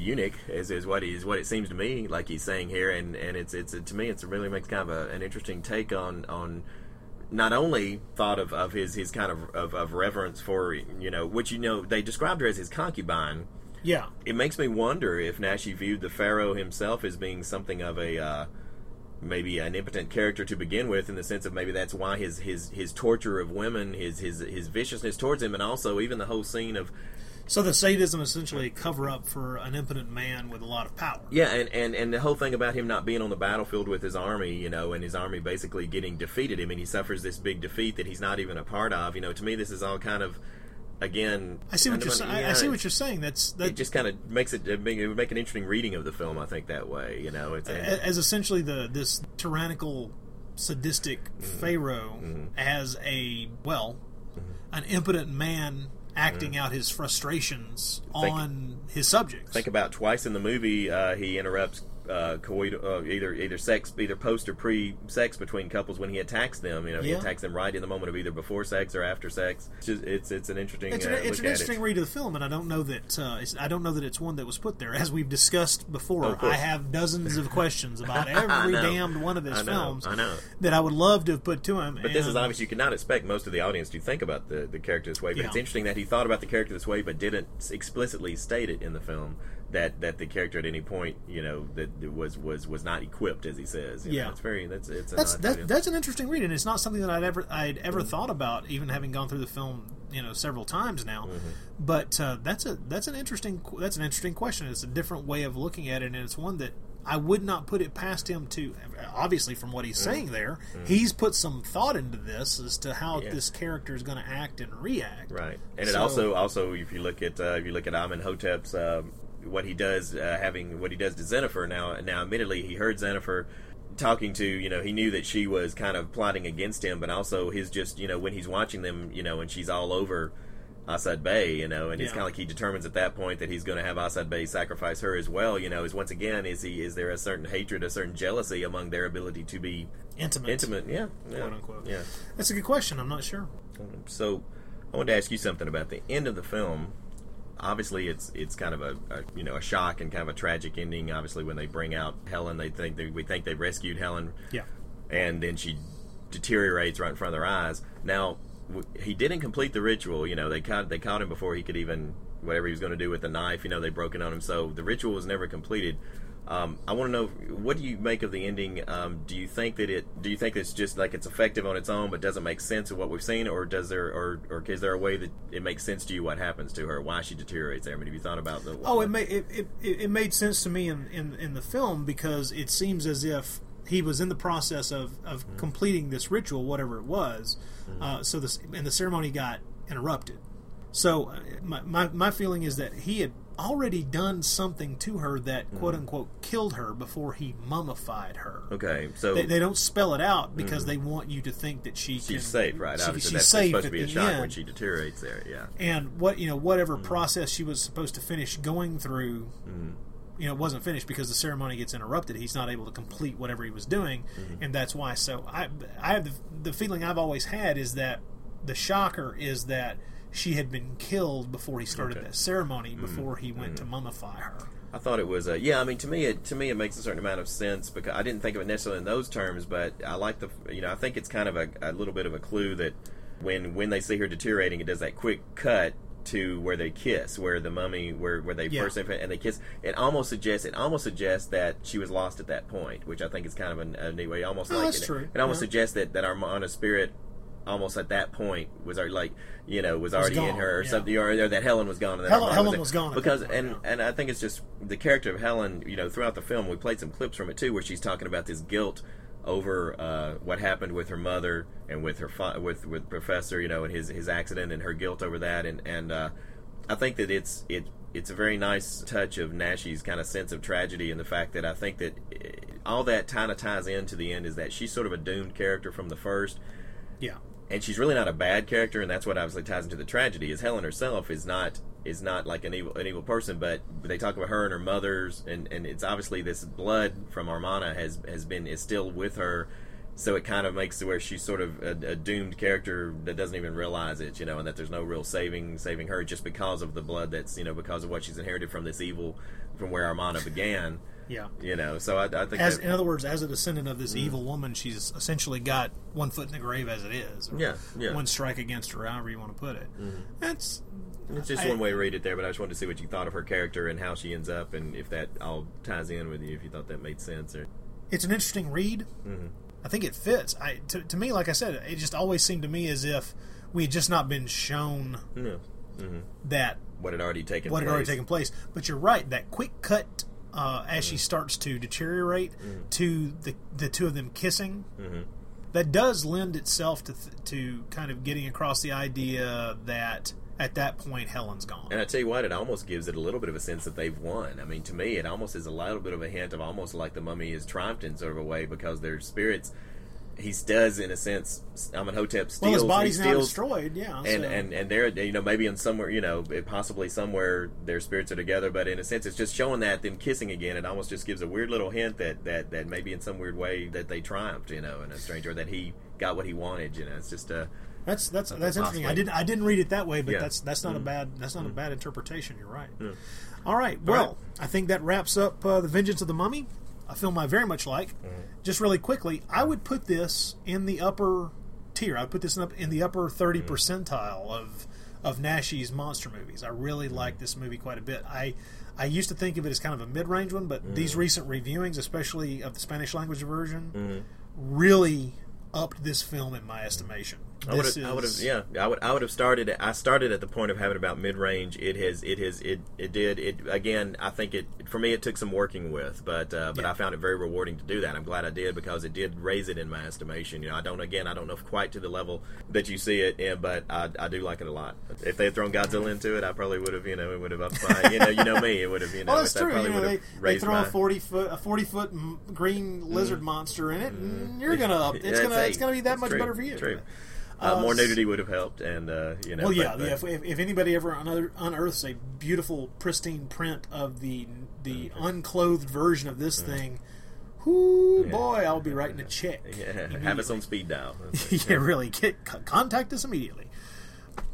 eunuch, is what it seems to me like he's saying here, and it's to me it really makes kind of an interesting take on not only thought of his kind of reverence for, you know, which, you know, they described her as his concubine. Yeah, it makes me wonder if Naschy viewed the Pharaoh himself as being something of a maybe an impotent character to begin with, in the sense of maybe that's why his torture of women, his viciousness towards him, and also even the whole scene of... So the sadism essentially a cover-up for an impotent man with a lot of power. Yeah, and the whole thing about him not being on the battlefield with his army, you know, and his army basically getting defeated. I mean, he suffers this big defeat that he's not even a part of. You know, to me this is all kind of... Again, I see what you're saying. Yeah, I see what you're saying. That it just kind of makes it would make an interesting reading of the film, I think, that way. You know, it's as essentially this tyrannical, sadistic Pharaoh as a an impotent man acting out his frustrations on his subjects. Think about twice in the movie he interrupts either post or pre-sex between couples when he attacks them. You know, he attacks them right in the moment of either before sex or after sex. It's an interesting. It's an interesting read of the film, and I don't know that it's one that was put there. As we've discussed before, I have dozens of questions about every damned one of his films. I know that I would love to have put to him. But this is obvious. You could not expect most of the audience to think about the character this way. But it's interesting that he thought about the character this way, but didn't explicitly state it in the film. That the character at any point, you know, that was not equipped, as he says. You know, it's very that's an interesting read, and it's not something that I'd ever thought about, even having gone through the film, you know, several times now. Mm-hmm. But that's an interesting question. It's a different way of looking at it, and it's one that I would not put it past him to. Obviously, from what he's saying there, he's put some thought into this as to how this character is going to act and react. Right, and so, it also if you look at Amenhotep's. What he does, to Zenufer now. Admittedly, he heard Zenufer talking to, you know, he knew that she was kind of plotting against him, but also his just, you know, when he's watching them, you know, and she's all over Asad Bey, you know, and it's kind of like he determines at that point that he's going to have Asad Bey sacrifice her as well. You know, is once again, is there a certain hatred, a certain jealousy among their ability to be intimate? Yeah, quote unquote. Yeah, that's a good question. I'm not sure. So, I wanted to ask you something about the end of the film. Obviously, it's kind of a shock and kind of a tragic ending. Obviously, when they bring out Helen, we think they rescued Helen, and then she deteriorates right in front of their eyes. Now, he didn't complete the ritual. You know, they caught him before he could even whatever he was going to do with the knife. You know, they'd broken on him, so the ritual was never completed. I want to know, what do you make of the ending? Do you think it's just like it's effective on its own, but doesn't make sense of what we've seen, or is there a way that it makes sense to you what happens to her, why she deteriorates there? I mean, have you thought about the? It made sense to me in the film, because it seems as if he was in the process of completing this ritual, whatever it was. So the ceremony got interrupted. So my feeling is that he had already done something to her that quote unquote killed her before he mummified her. Okay, so they don't spell it out because they want you to think that she's safe, right? She's safe. Supposed to be a shock when she deteriorates there, yeah. And whatever process she was supposed to finish going through, it wasn't finished because the ceremony gets interrupted. He's not able to complete whatever he was doing, and that's why. So I have the feeling I've always had is that the shocker is that she had been killed before he started that ceremony, before he went to mummify her. I thought it was to me it makes a certain amount of sense, because I didn't think of it necessarily in those terms, but I like I think it's kind of a little bit of a clue that when they see her deteriorating, it does that quick cut to where they kiss, where the mummy, where they first and they kiss. It almost suggests that she was lost at that point, which I think is kind of a neat way. It almost suggests that our Amarna spirit almost at that point was like, you know, was already in her or something, or that Helen was gone. And Helen was gone. Because and I think it's just the character of Helen, you know, throughout the film we played some clips from it too, where she's talking about this guilt over what happened with her mother and with her with Professor, you know, and his accident and her guilt over that, and I think that it's a very nice touch of Naschy's kind of sense of tragedy, and the fact that I think that all that kind of ties into the end is that she's sort of a doomed character from the first. Yeah. And she's really not a bad character, and that's what obviously ties into the tragedy, is Helen herself is not like an evil person, but they talk about her and her mother's, and it's obviously this blood from Amarna is still with her, so it kind of makes it where she's sort of a doomed character that doesn't even realize it, you know, and that there's no real saving her just because of the blood that's, you know, because of what she's inherited from this evil, from where Amarna began. Yeah. You know, so I think in other words, as a descendant of this evil woman, she's essentially got one foot in the grave as it is. Yeah. One strike against her, however you want to put it. Mm-hmm. It's just one way to read it there, but I just wanted to see what you thought of her character and how she ends up, and if that all ties in with you, if you thought that made sense. Or it's an interesting read. Mm-hmm. I think it fits. To me, like I said, it just always seemed to me as if we had just not been shown that what had already taken place. But you're right, that quick cut as she starts to deteriorate to the two of them kissing, that does lend itself to kind of getting across the idea that at that point Helen's gone. And I tell you what, it almost gives it a little bit of a sense that they've won. I mean, to me, it almost is a little bit of a hint of almost like the mummy is triumphed in sort of a way, because their spirits. He does, in a sense. Amenhotep steals. Well, his body's now destroyed, yeah. And they're, you know, maybe in somewhere, you know, possibly somewhere their spirits are together. But in a sense, it's just showing that them kissing again. It almost just gives a weird little hint that maybe in some weird way that they triumphed, you know, in a strange, or that he got what he wanted. You know, it's just a. That's interesting. I didn't read it that way, but that's not a bad interpretation. You're right. Mm. All right. Well, I think that wraps up The Vengeance of the Mummy. A film I very much like. Just really quickly, I would put this in the upper tier. I'd put this in the upper 30 percentile of Naschy's monster movies. I really like this movie quite a bit. I used to think of it as kind of a mid-range one, but these recent reviewings, especially of the Spanish language version, really upped this film in my estimation. I started at the point of having about mid-range. It took some working with, but I found it very rewarding to do that. I'm glad I did, because it did raise it in my estimation. You know, I don't know if quite to the level that you see it in, but I do like it a lot. If they had thrown Godzilla into it, I probably would have, you know, it would have upside, you know me, it would have, you know. Well, that's true. You know, they throw a 40 foot green lizard monster in it, and you're gonna up. It's gonna be that much better for you. True. More nudity would have helped, and you know. Well, yeah. If anybody ever unearths a beautiful, pristine print of the unclothed version of this thing, whoo, boy, I'll be writing a check. Yeah. Have us on speed dial. Yeah, really. Contact us immediately.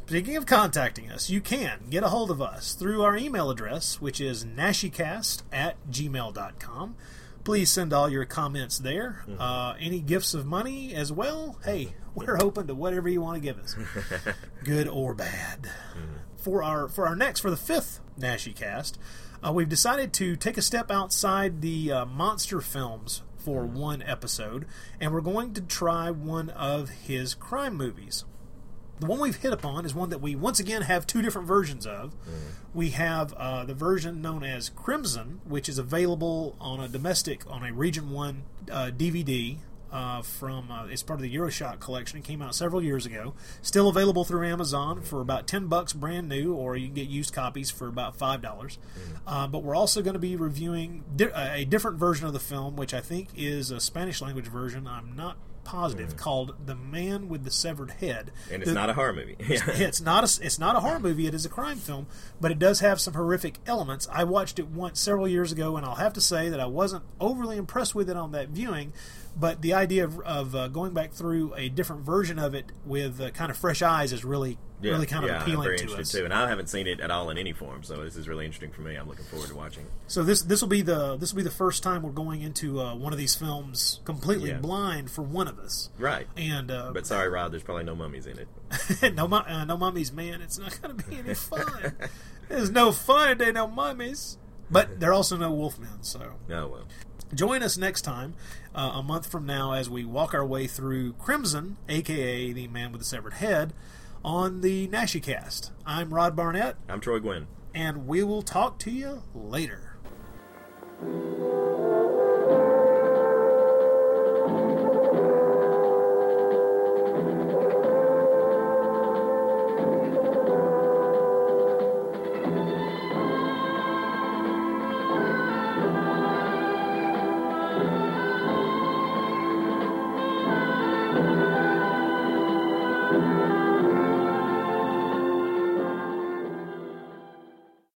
Speaking of contacting us, you can get a hold of us through our email address, which is nashicast@gmail.com. Please send all your comments there. Any gifts of money as well. Hey, we're open to whatever you want to give us, good or bad. For the fifth Nashicast, we've decided to take a step outside the monster films for one episode, and we're going to try one of his crime movies. The one we've hit upon is one that we once again have two different versions of. We have the version known as Crimson, which is available on a Region 1 DVD from it's part of the Euroshot collection. It came out several years ago. Still available through Amazon for about $10 brand new, or you can get used copies for about $5. But we're also going to be reviewing a different version of the film, which I think is a Spanish language version. I'm not positive, called The Man with the Severed Head. And it's not a horror movie. it's not a horror movie. It is a crime film, but it does have some horrific elements. I watched it once several years ago, and I'll have to say that I wasn't overly impressed with it on that viewing, but the idea of going back through a different version of it with kind of fresh eyes is really kind of appealing to us. Too, and I haven't seen it at all in any form, so this is really interesting for me. I'm looking forward to watching. So this will be the first time we're going into one of these films completely blind for one of us, right? And but sorry, Rod, there's probably no mummies in it. No mummies, man. It's not going to be any fun. There's no fun today, no mummies. But there are also no wolfmen. So no. Well. Join us next time, a month from now, as we walk our way through Crimson, a.k.a. the man with the severed head, on the Nashicast. I'm Rod Barnett. I'm Troy Gwynn. And we will talk to you later.